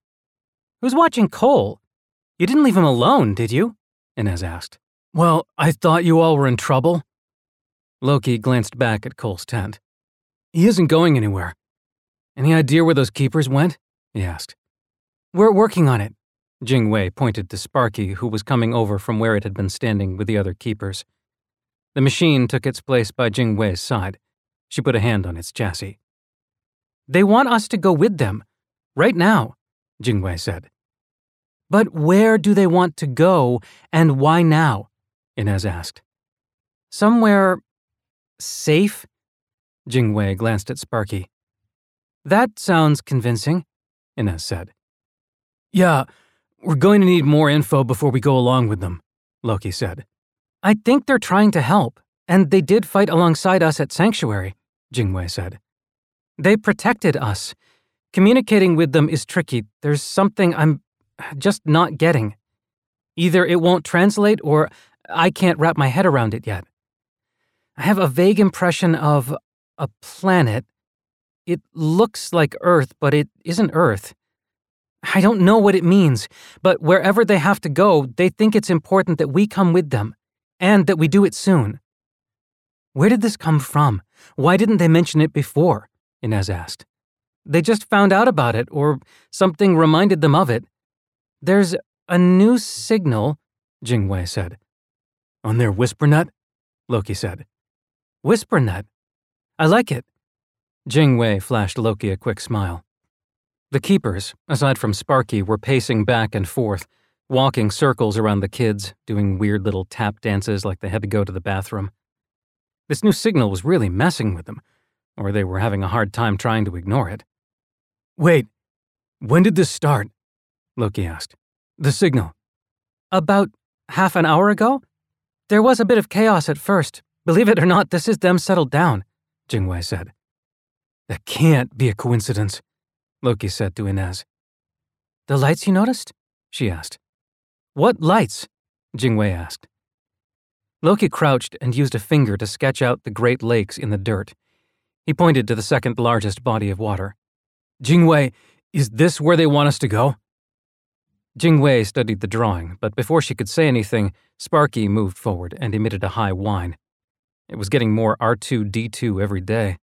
"Who's watching Cole? You didn't leave him alone, did you?" Inez asked. "Well, I thought you all were in trouble." Loki glanced back at Cole's tent. "He isn't going anywhere. Any idea where those keepers went?" he asked. "We're working on it." Jingwei pointed to Sparky, who was coming over from where it had been standing with the other keepers. The machine took its place by Jingwei's side. She put a hand on its chassis. "They want us to go with them, right now," Jingwei said. "But where do they want to go, and why now?" Inez asked. "Somewhere safe?" Jingwei glanced at Sparky. "That sounds convincing," Inez said. "Yeah, we're going to need more info before we go along with them," Loki said. "I think they're trying to help, and they did fight alongside us at Sanctuary," Jingwei said. "They protected us. Communicating with them is tricky. There's something I'm just not getting. Either it won't translate or I can't wrap my head around it yet. I have a vague impression of a planet. It looks like Earth, but it isn't Earth. I don't know what it means, but wherever they have to go, they think it's important that we come with them, and that we do it soon." "Where did this come from? Why didn't they mention it before?" Inez asked. "They just found out about it, or something reminded them of it. There's a new signal," Jingwei said. "On their whispernet?" Loki said. "Whispernet? I like it." Jingwei flashed Loki a quick smile. The keepers, aside from Sparky, were pacing back and forth, walking circles around the kids, doing weird little tap dances like they had to go to the bathroom. This new signal was really messing with them, or they were having a hard time trying to ignore it. "Wait, when did this start?" Loki asked. "The signal." "About half an hour ago. There was a bit of chaos at first. Believe it or not, this is them settled down," Jingwei said. "That can't be a coincidence," Loki said to Inez. "The lights you noticed?" she asked. "What lights?" Jingwei asked. Loki crouched and used a finger to sketch out the Great Lakes in the dirt. He pointed to the second largest body of water. "Jingwei, is this where they want us to go?" Jingwei studied the drawing, but before she could say anything, Sparky moved forward and emitted a high whine. It was getting more R2-D2 every day.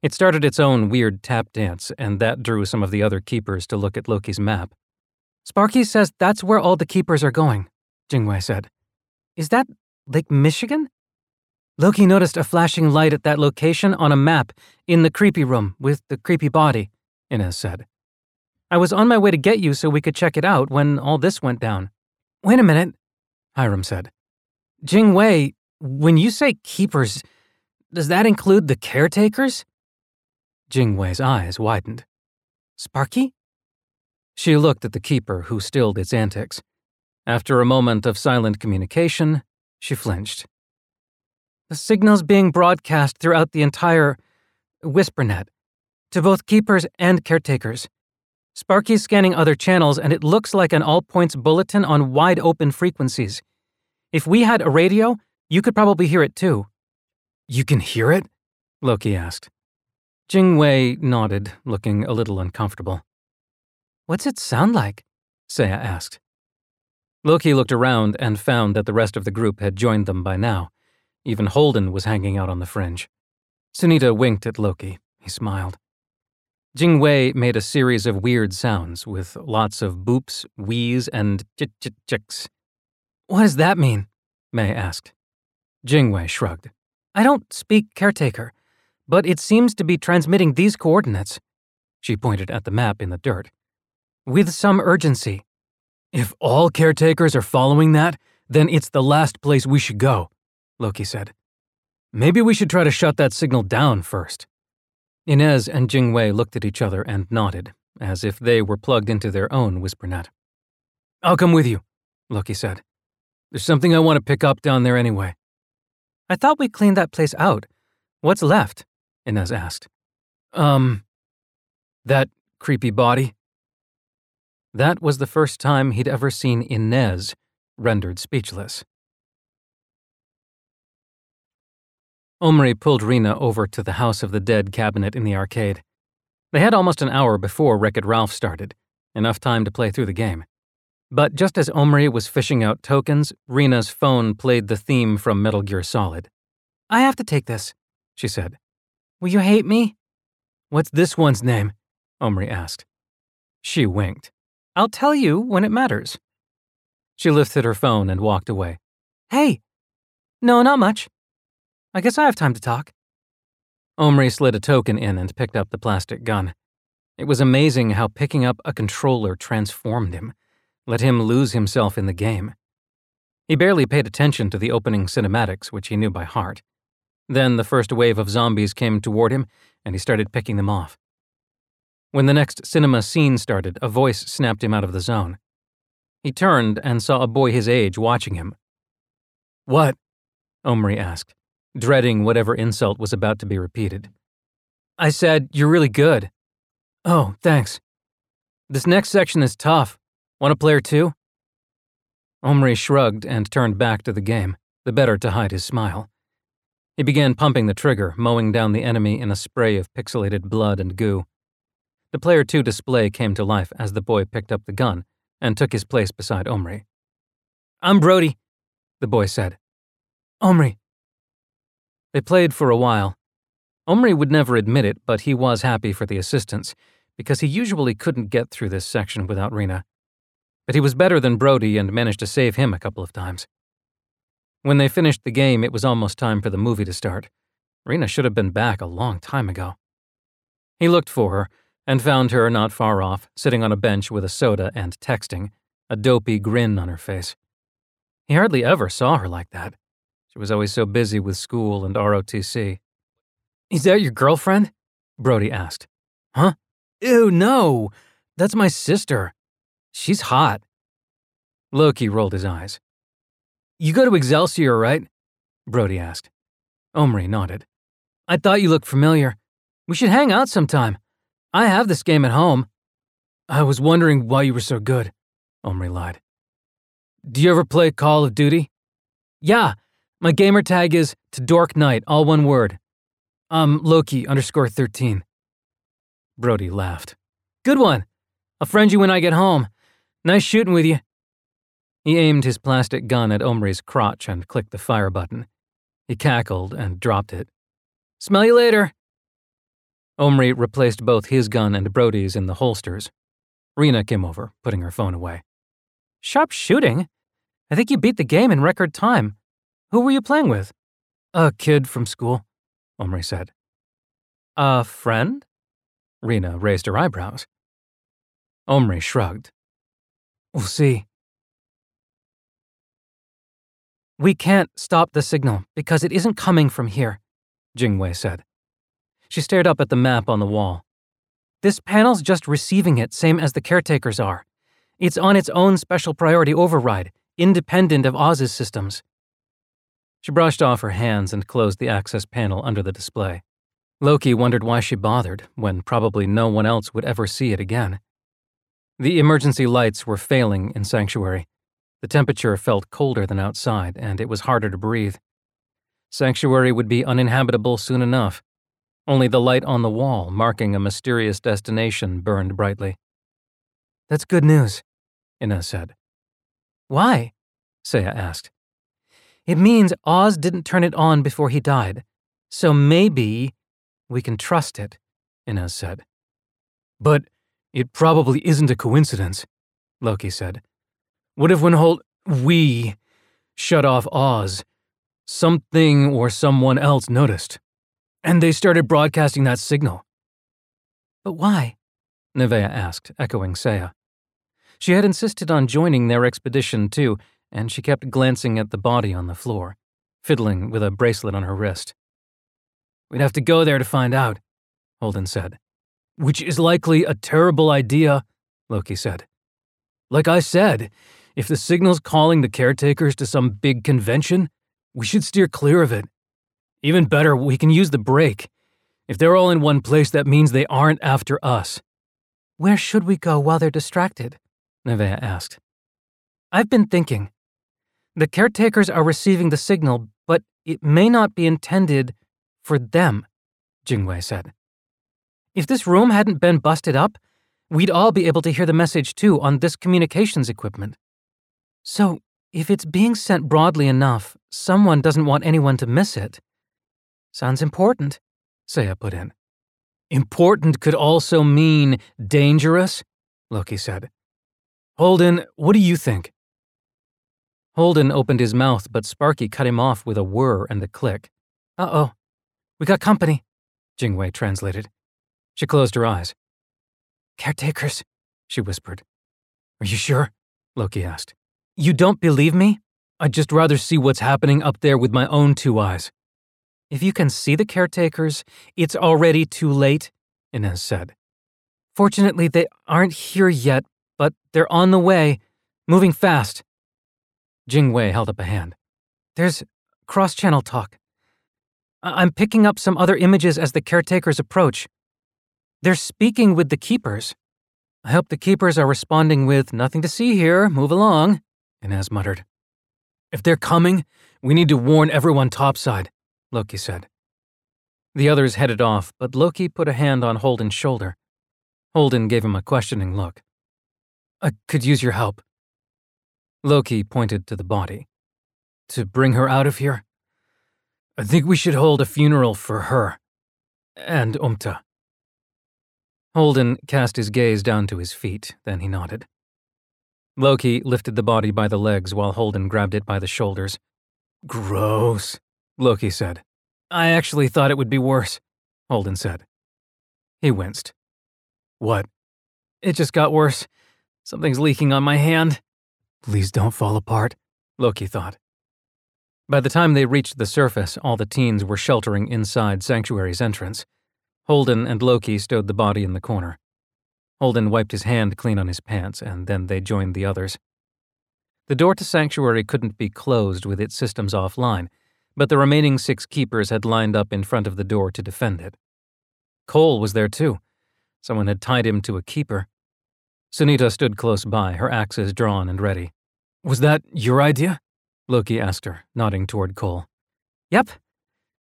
It started its own weird tap dance, and that drew some of the other keepers to look at Loki's map. "Sparky says that's where all the keepers are going," Jingwei said. "Is that Lake Michigan?" "Loki noticed a flashing light at that location on a map in the creepy room with the creepy body," Inez said. "I was on my way to get you so we could check it out when all this went down." "Wait a minute," Hiram said. "Jingwei, when you say keepers, does that include the caretakers?" Jingwei's eyes widened. "Sparky?" She looked at the keeper who stilled its antics. After a moment of silent communication, she flinched. "The signal's being broadcast throughout the entire whispernet, to both keepers and caretakers. Sparky's scanning other channels, and it looks like an all-points bulletin on wide-open frequencies. If we had a radio, you could probably hear it too." "You can hear it?" Loki asked. Jingwei nodded, looking a little uncomfortable. "What's it sound like?" Saya asked. Loki looked around and found that the rest of the group had joined them by now. Even Holden was hanging out on the fringe. Sunita winked at Loki. He smiled. Jingwei made a series of weird sounds with lots of boops, wheeze, and chit-chit-chicks. "What does that mean?" Mei asked. Jingwei shrugged. "I don't speak caretaker, but it seems to be transmitting these coordinates." She pointed at the map in the dirt. "With some urgency." "If all caretakers are following that, then it's the last place we should go," Loki said. "Maybe we should try to shut that signal down first." Inez and Jingwei looked at each other and nodded, as if they were plugged into their own whispernet. I'll come with you, Loki said. There's something I want to pick up down there anyway. I thought we cleaned that place out. What's left? Inez asked. That creepy body. That was the first time he'd ever seen Inez rendered speechless. Omri pulled Rena over to the House of the Dead cabinet in the arcade. They had almost an hour before Wreck-It Ralph started, enough time to play through the game. But just as Omri was fishing out tokens, Rena's phone played the theme from Metal Gear Solid. I have to take this, she said. Will you hate me? What's this one's name? Omri asked. She winked. I'll tell you when it matters. She lifted her phone and walked away. Hey! No, not much. I guess I have time to talk. Omri slid a token in and picked up the plastic gun. It was amazing how picking up a controller transformed him, let him lose himself in the game. He barely paid attention to the opening cinematics, which he knew by heart. Then the first wave of zombies came toward him, and he started picking them off. When the next cinema scene started, a voice snapped him out of the zone. He turned and saw a boy his age watching him. What? Omri asked, dreading whatever insult was about to be repeated. I said, you're really good. Oh, thanks. This next section is tough. Want to play or two? Omri shrugged and turned back to the game, the better to hide his smile. He began pumping the trigger, mowing down the enemy in a spray of pixelated blood and goo. The Player 2 display came to life as the boy picked up the gun and took his place beside Omri. I'm Brody, the boy said. Omri. They played for a while. Omri would never admit it, but he was happy for the assistance, because he usually couldn't get through this section without Rena. But he was better than Brody and managed to save him a couple of times. When they finished the game, it was almost time for the movie to start. Rena should have been back a long time ago. He looked for her and found her not far off, sitting on a bench with a soda and texting, a dopey grin on her face. He hardly ever saw her like that. She was always so busy with school and ROTC. Is that your girlfriend? Brody asked. Huh? Ew, no! That's my sister. She's hot. Loki rolled his eyes. You go to Excelsior, right? Brody asked. Omri nodded. I thought you looked familiar. We should hang out sometime. I have this game at home. I was wondering why you were so good, Omri lied. Do you ever play Call of Duty? Yeah, my gamer tag is to Dork Knight, all one word. Loki_13. Brody laughed. Good one. I'll friend you when I get home. Nice shooting with you. He aimed his plastic gun at Omri's crotch and clicked the fire button. He cackled and dropped it. Smell you later. Omri replaced both his gun and Brody's in the holsters. Rena came over, putting her phone away. Sharp shooting? I think you beat the game in record time. Who were you playing with? A kid from school, Omri said. A friend? Rena raised her eyebrows. Omri shrugged. We'll see. We can't stop the signal because it isn't coming from here, Jingwei said. She stared up at the map on the wall. This panel's just receiving it, same as the caretakers are. It's on its own special priority override, independent of Oz's systems. She brushed off her hands and closed the access panel under the display. Loki wondered why she bothered, when probably no one else would ever see it again. The emergency lights were failing in Sanctuary. The temperature felt colder than outside, and it was harder to breathe. Sanctuary would be uninhabitable soon enough. Only the light on the wall, marking a mysterious destination, burned brightly. That's good news, Inez said. Why? Seiya asked. It means Oz didn't turn it on before he died, so maybe we can trust it, Inez said. But it probably isn't a coincidence, Loki said. What if when we shut off Oz, something or someone else noticed, and they started broadcasting that signal? But why? Nevaeh asked, echoing Saya. She had insisted on joining their expedition too, and she kept glancing at the body on the floor, fiddling with a bracelet on her wrist. We'd have to go there to find out, Holden said. Which is likely a terrible idea, Loki said. Like I said, if the signal's calling the caretakers to some big convention, we should steer clear of it. Even better, we can use the break. If they're all in one place, that means they aren't after us. Where should we go while they're distracted? Nevaeh asked. I've been thinking. The caretakers are receiving the signal, but it may not be intended for them, Jingwei said. If this room hadn't been busted up, we'd all be able to hear the message too on this communications equipment. So, if it's being sent broadly enough, someone doesn't want anyone to miss it. Sounds important, Saya put in. Important could also mean dangerous, Loki said. Holden, what do you think? Holden opened his mouth, but Sparky cut him off with a whir and a click. Uh-oh, we got company, Jingwei translated. She closed her eyes. Caretakers, she whispered. Are you sure? Loki asked. You don't believe me? I'd just rather see what's happening up there with my own two eyes. If you can see the caretakers, it's already too late, Inez said. Fortunately, they aren't here yet, but they're on the way, moving fast. Jingwei held up a hand. There's cross-channel talk. I'm picking up some other images as the caretakers approach. They're speaking with the keepers. I hope the keepers are responding with, nothing to see here, move along, Inez muttered. If they're coming, we need to warn everyone topside, Loki said. The others headed off, but Loki put a hand on Holden's shoulder. Holden gave him a questioning look. I could use your help. Loki pointed to the body. To bring her out of here? I think we should hold a funeral for her. And Umta. Holden cast his gaze down to his feet, then he nodded. Loki lifted the body by the legs while Holden grabbed it by the shoulders. Gross, Loki said. I actually thought it would be worse, Holden said. He winced. What? It just got worse. Something's leaking on my hand. Please don't fall apart, Loki thought. By the time they reached the surface, all the teens were sheltering inside Sanctuary's entrance. Holden and Loki stowed the body in the corner. Holden wiped his hand clean on his pants, and then they joined the others. The door to Sanctuary couldn't be closed with its systems offline, but the remaining 6 keepers had lined up in front of the door to defend it. Cole was there too. Someone had tied him to a keeper. Sunita stood close by, her axes drawn and ready. Was that your idea? Loki asked her, nodding toward Cole. Yep.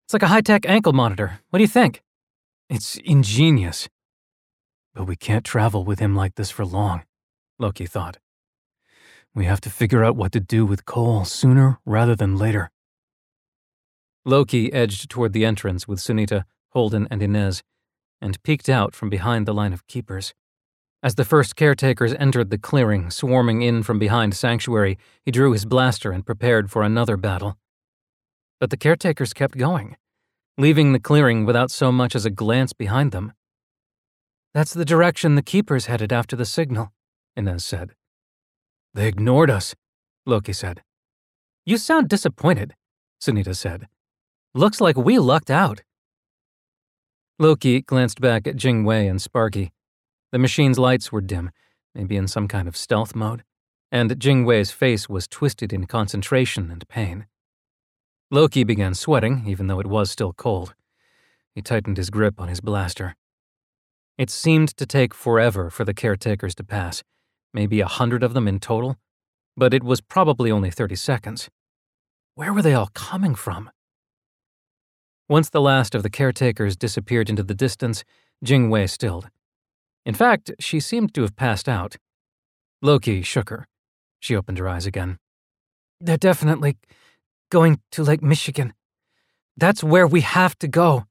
It's like a high-tech ankle monitor. What do you think? It's ingenious. But we can't travel with him like this for long, Loki thought. We have to figure out what to do with Cole sooner rather than later. Loki edged toward the entrance with Sunita, Holden, and Inez, and peeked out from behind the line of keepers. As the first caretakers entered the clearing, swarming in from behind Sanctuary, he drew his blaster and prepared for another battle. But the caretakers kept going, leaving the clearing without so much as a glance behind them. That's the direction the keepers headed after the signal, Inez said. They ignored us, Loki said. You sound disappointed, Sunita said. Looks like we lucked out. Loki glanced back at Jingwei and Sparky. The machine's lights were dim, maybe in some kind of stealth mode, and Jingwei's face was twisted in concentration and pain. Loki began sweating, even though it was still cold. He tightened his grip on his blaster. It seemed to take forever for the caretakers to pass, maybe 100 of them in total, but it was probably only 30 seconds. Where were they all coming from? Once the last of the caretakers disappeared into the distance, Jingwei stilled. In fact, she seemed to have passed out. Loki shook her. She opened her eyes again. They're definitely going to Lake Michigan. That's where we have to go.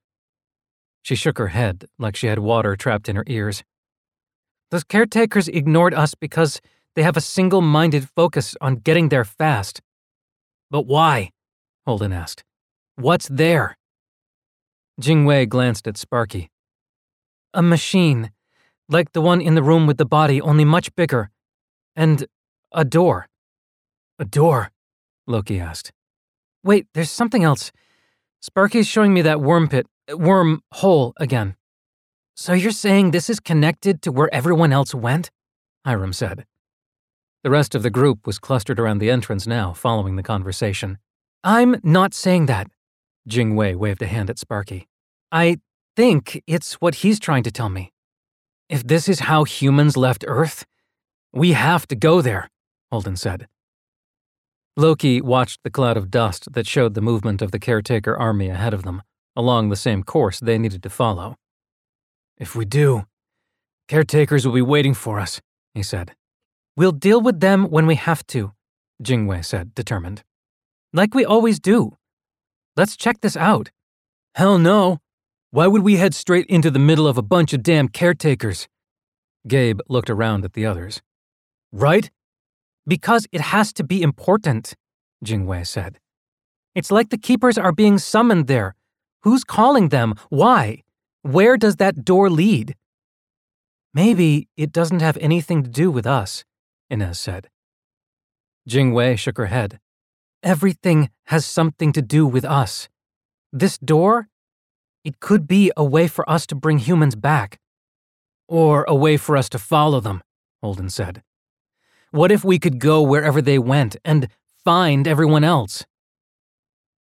She shook her head like she had water trapped in her ears. Those caretakers ignored us because they have a single-minded focus on getting there fast. But why? Holden asked. What's there? Jingwei glanced at Sparky. A machine, like the one in the room with the body, only much bigger. And a door. A door? Loki asked. Wait, there's something else. Sparky's showing me that worm hole again. So you're saying this is connected to where everyone else went? Hiram said. The rest of the group was clustered around the entrance now, following the conversation. I'm not saying that. Jingwei waved a hand at Sparky. I think it's what he's trying to tell me. If this is how humans left Earth, we have to go there, Holden said. Loki watched the cloud of dust that showed the movement of the caretaker army ahead of them, along the same course they needed to follow. If we do, caretakers will be waiting for us, he said. We'll deal with them when we have to, Jingwei said, determined. Like we always do. Let's check this out. Hell no. Why would we head straight into the middle of a bunch of damn caretakers? Gabe looked around at the others. Right? Because it has to be important, Jingwei said. It's like the keepers are being summoned there. Who's calling them? Why? Where does that door lead? Maybe it doesn't have anything to do with us, Inez said. Jingwei shook her head. Everything has something to do with us. This door, it could be a way for us to bring humans back. Or a way for us to follow them, Holden said. What if we could go wherever they went and find everyone else?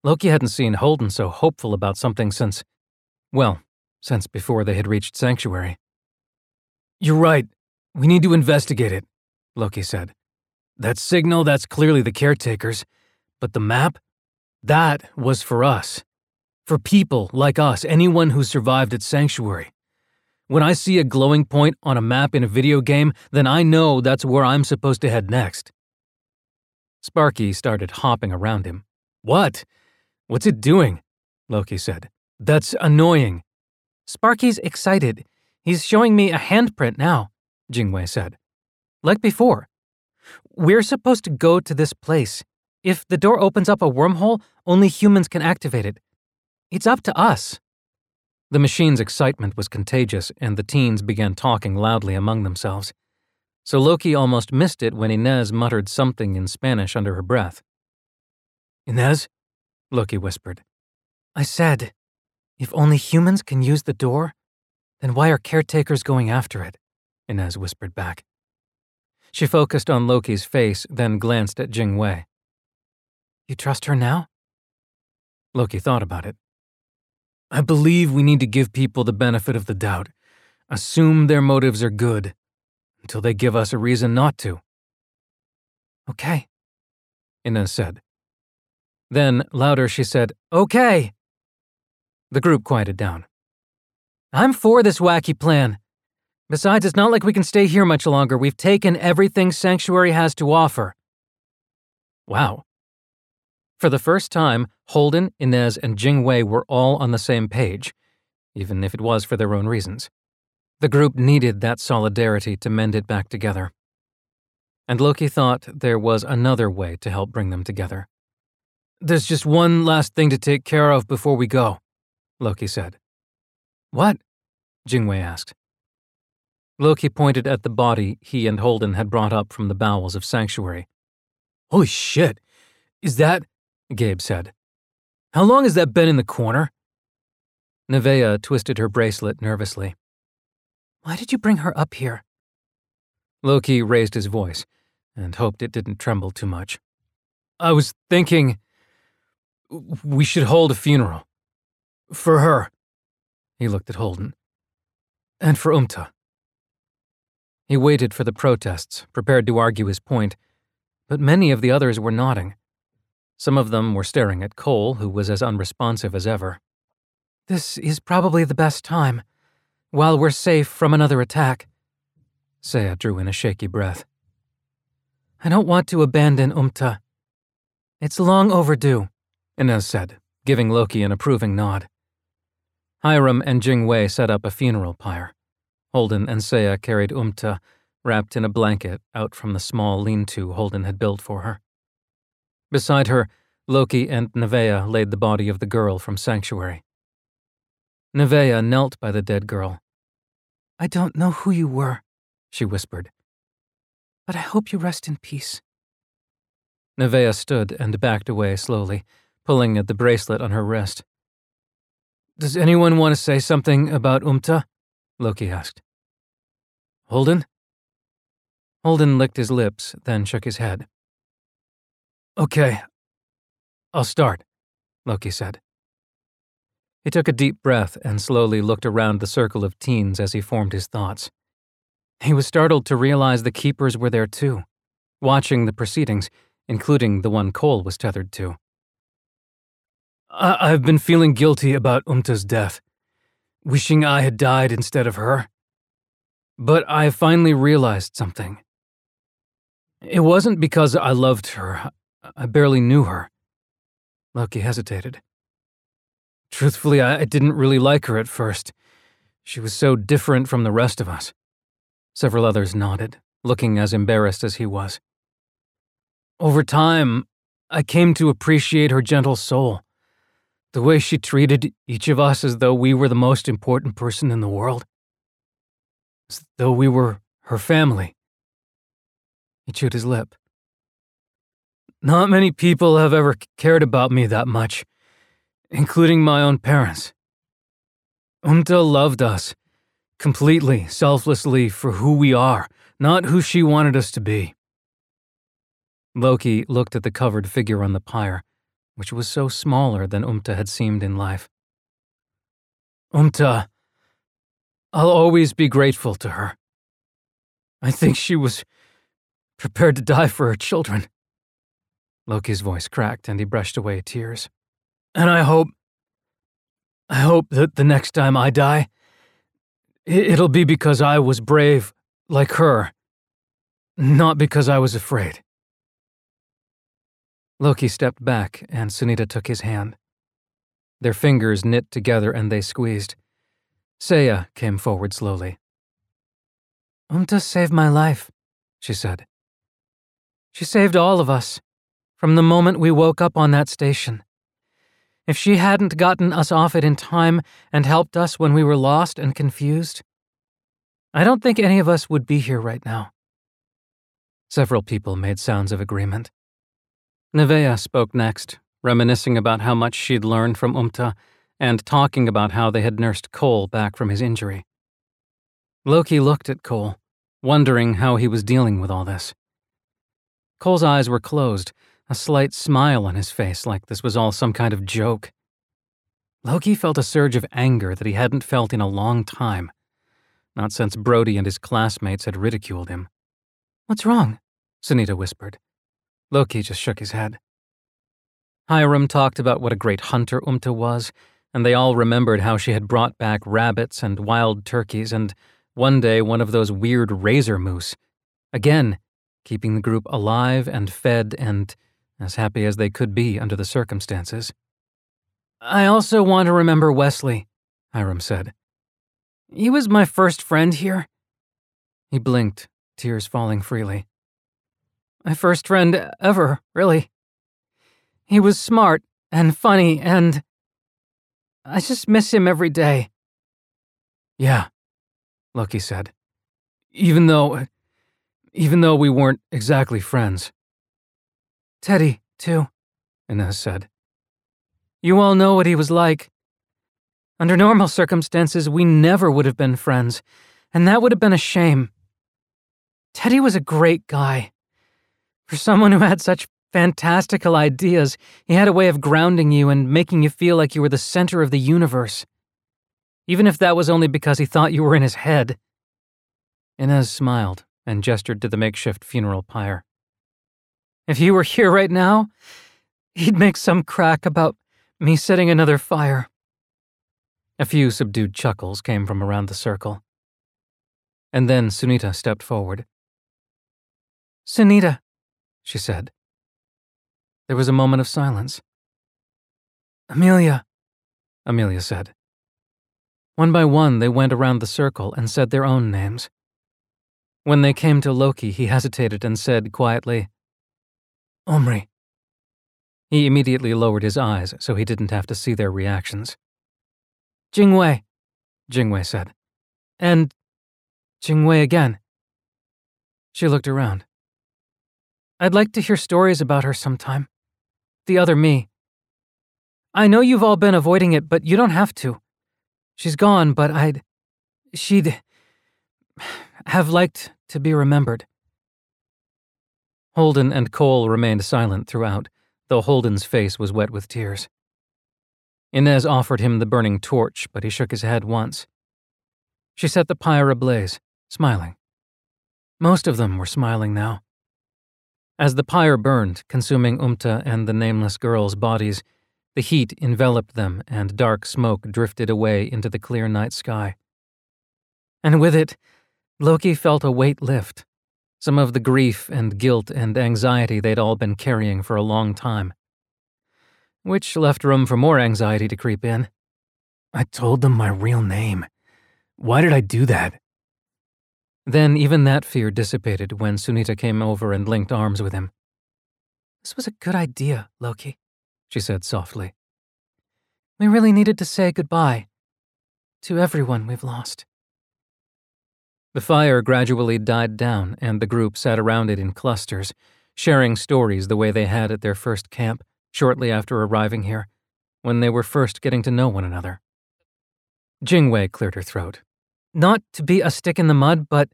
Loki hadn't seen Holden so hopeful about something since before they had reached Sanctuary. You're right. We need to investigate it, Loki said. That signal, that's clearly the caretakers. But the map? That was for us. For people like us, anyone who survived at Sanctuary. When I see a glowing point on a map in a video game, then I know that's where I'm supposed to head next. Sparky started hopping around him. What? What's it doing? Loki said. That's annoying. Sparky's excited. He's showing me a handprint now, Jingwei said. Like before. We're supposed to go to this place. If the door opens up a wormhole, only humans can activate it. It's up to us. The machine's excitement was contagious, and the teens began talking loudly among themselves. So Loki almost missed it when Inez muttered something in Spanish under her breath. Inez? Loki whispered. I said, if only humans can use the door, then why are caretakers going after it? Inez whispered back. She focused on Loki's face, then glanced at Jingwei. You trust her now? Loki thought about it. I believe we need to give people the benefit of the doubt, assume their motives are good, until they give us a reason not to. Okay, Inez said. Then, louder, she said, Okay! The group quieted down. I'm for this wacky plan. Besides, it's not like we can stay here much longer. We've taken everything Sanctuary has to offer. Wow. For the first time, Holden, Inez, and Jingwei were all on the same page, even if it was for their own reasons. The group needed that solidarity to mend it back together. And Loki thought there was another way to help bring them together. There's just one last thing to take care of before we go, Loki said. What? Jingwei asked. Loki pointed at the body he and Holden had brought up from the bowels of Sanctuary. Holy shit! Is that? Gabe said. How long has that been in the corner? Nevaeh twisted her bracelet nervously. Why did you bring her up here? Loki raised his voice and hoped it didn't tremble too much. I was thinking we should hold a funeral. For her. He looked at Holden. And for Umta. He waited for the protests, prepared to argue his point, but many of the others were nodding. Some of them were staring at Cole, who was as unresponsive as ever. This is probably the best time, while we're safe from another attack. Saya drew in a shaky breath. I don't want to abandon Umta. It's long overdue, Inez said, giving Loki an approving nod. Hiram and Jingwei set up a funeral pyre. Holden and Saya carried Umta, wrapped in a blanket, out from the small lean-to Holden had built for her. Beside her, Loki and Nevaeh laid the body of the girl from Sanctuary. Nevaeh knelt by the dead girl. I don't know who you were, she whispered, but I hope you rest in peace. Nevaeh stood and backed away slowly, pulling at the bracelet on her wrist. Does anyone want to say something about Umta? Loki asked. Holden? Holden licked his lips, then shook his head. Okay, I'll start, Loki said. He took a deep breath and slowly looked around the circle of teens as he formed his thoughts. He was startled to realize the keepers were there too, watching the proceedings, including the one Cole was tethered to. I've been feeling guilty about Umta's death, wishing I had died instead of her. But I finally realized something. It wasn't because I loved her. I barely knew her. Loki hesitated. Truthfully, I didn't really like her at first. She was so different from the rest of us. Several others nodded, looking as embarrassed as he was. Over time, I came to appreciate her gentle soul, the way she treated each of us as though we were the most important person in the world, as though we were her family. He chewed his lip. Not many people have ever cared about me that much, including my own parents. Umta loved us, completely, selflessly for who we are, not who she wanted us to be. Loki looked at the covered figure on the pyre, which was so smaller than Umta had seemed in life. Umta, I'll always be grateful to her. I think she was prepared to die for her children. Loki's voice cracked and he brushed away tears. And I hope that the next time I die, it'll be because I was brave like her, not because I was afraid. Loki stepped back and Sunita took his hand. Their fingers knit together and they squeezed. Saya came forward slowly. Umta saved my life, she said. She saved all of us, from the moment we woke up on that station. If she hadn't gotten us off it in time and helped us when we were lost and confused, I don't think any of us would be here right now. Several people made sounds of agreement. Nevaeh spoke next, reminiscing about how much she'd learned from Umta and talking about how they had nursed Cole back from his injury. Loki looked at Cole, wondering how he was dealing with all this. Cole's eyes were closed, a slight smile on his face like this was all some kind of joke. Loki felt a surge of anger that he hadn't felt in a long time, not since Brody and his classmates had ridiculed him. What's wrong? Sunita whispered. Loki just shook his head. Hiram talked about what a great hunter Umta was, and they all remembered how she had brought back rabbits and wild turkeys and one day one of those weird razor moose, again keeping the group alive and fed and as happy as they could be under the circumstances. I also want to remember Wesley, Hiram said. He was my first friend here. He blinked, tears falling freely. My first friend ever, really. He was smart and funny and I just miss him every day. Yeah, Loki said. Even though we weren't exactly friends. Teddy, too, Inez said. You all know what he was like. Under normal circumstances, we never would have been friends, and that would have been a shame. Teddy was a great guy. For someone who had such fantastical ideas, he had a way of grounding you and making you feel like you were the center of the universe. Even if that was only because he thought you were in his head. Inez smiled and gestured to the makeshift funeral pyre. If he were here right now, he'd make some crack about me setting another fire. A few subdued chuckles came from around the circle. And then Sunita stepped forward. Sunita, she said. There was a moment of silence. Amelia said. One by one, they went around the circle and said their own names. When they came to Loki, he hesitated and said quietly, Omri. He immediately lowered his eyes so he didn't have to see their reactions. Jingwei said. And Jingwei again. She looked around. I'd like to hear stories about her sometime. The other me. I know you've all been avoiding it, but you don't have to. She's gone, but she'd have liked to be remembered, Holden and Cole remained silent throughout, though Holden's face was wet with tears. Inez offered him the burning torch, but he shook his head once. She set the pyre ablaze, smiling. Most of them were smiling now. As the pyre burned, consuming Umta and the nameless girls' bodies, the heat enveloped them and dark smoke drifted away into the clear night sky. And with it, Loki felt a weight lift, some of the grief and guilt and anxiety they'd all been carrying for a long time, which left room for more anxiety to creep in. I told them my real name. Why did I do that? Then even that fear dissipated when Sunita came over and linked arms with him. This was a good idea, Loki, she said softly. We really needed to say goodbye to everyone we've lost. The fire gradually died down and the group sat around it in clusters, sharing stories the way they had at their first camp shortly after arriving here, when they were first getting to know one another. Jingwei cleared her throat. Not to be a stick in the mud, but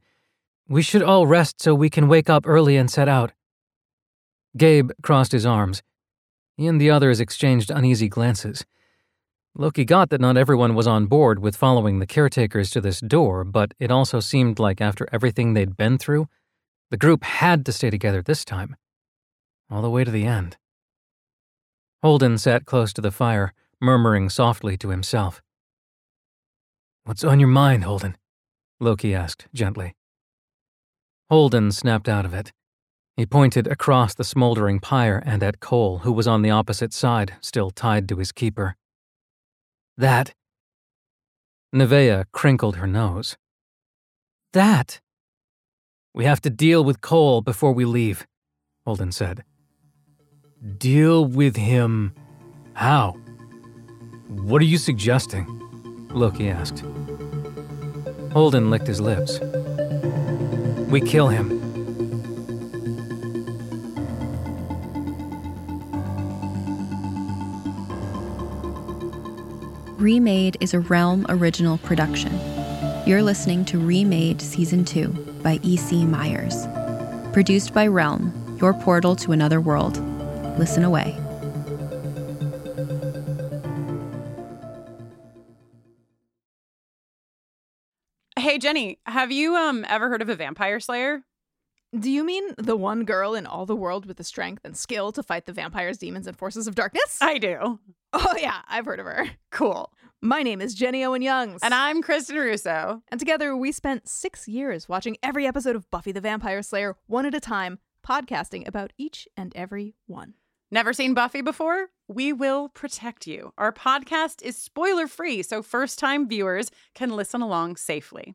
we should all rest so we can wake up early and set out. Gabe crossed his arms. He and the others exchanged uneasy glances. Loki got that not everyone was on board with following the caretakers to this door, but it also seemed like after everything they'd been through, the group had to stay together this time, all the way to the end. Holden sat close to the fire, murmuring softly to himself. What's on your mind, Holden? Loki asked gently. Holden snapped out of it. He pointed across the smoldering pyre and at Cole, who was on the opposite side, still tied to his keeper. That. Nevaeh crinkled her nose. That. We have to deal with Cole before we leave, Holden said. Deal with him how? What are you suggesting? Loki asked. Holden licked his lips. We kill him. Remade is a Realm original production. You're listening to Remade Season 2 by E.C. Myers. Produced by Realm, your portal to another world. Listen away. Hey Jenny, have you ever heard of a vampire slayer? Do you mean the one girl in all the world with the strength and skill to fight the vampires, demons, and forces of darkness? I do. Oh yeah, I've heard of her. Cool. My name is Jenny Owen Youngs. And I'm Kristen Russo. And together we spent 6 years watching every episode of Buffy the Vampire Slayer one at a time, podcasting about each and every one. Never seen Buffy before? We will protect you. Our podcast is spoiler-free, so first-time viewers can listen along safely.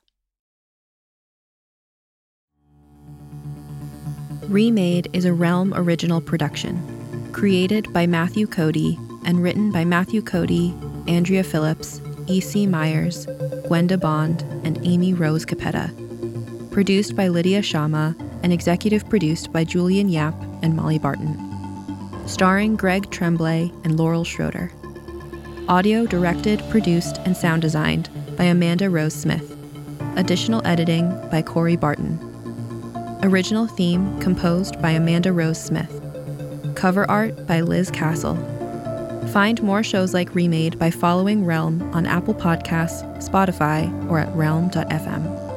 Remade is a Realm original production, created by Matthew Cody and written by Matthew Cody, Andrea Phillips, E.C. Myers, Gwenda Bond, and Amy Rose Capetta. Produced by Lydia Shama and executive produced by Julian Yap and Molly Barton. Starring Greg Tremblay and Laurel Schroeder. Audio directed, produced, and sound designed by Amanda Rose Smith. Additional editing by Corey Barton. Original theme composed by Amanda Rose Smith. Cover art by Liz Castle. Find more shows like Remade by following Realm on Apple Podcasts, Spotify, or at realm.fm.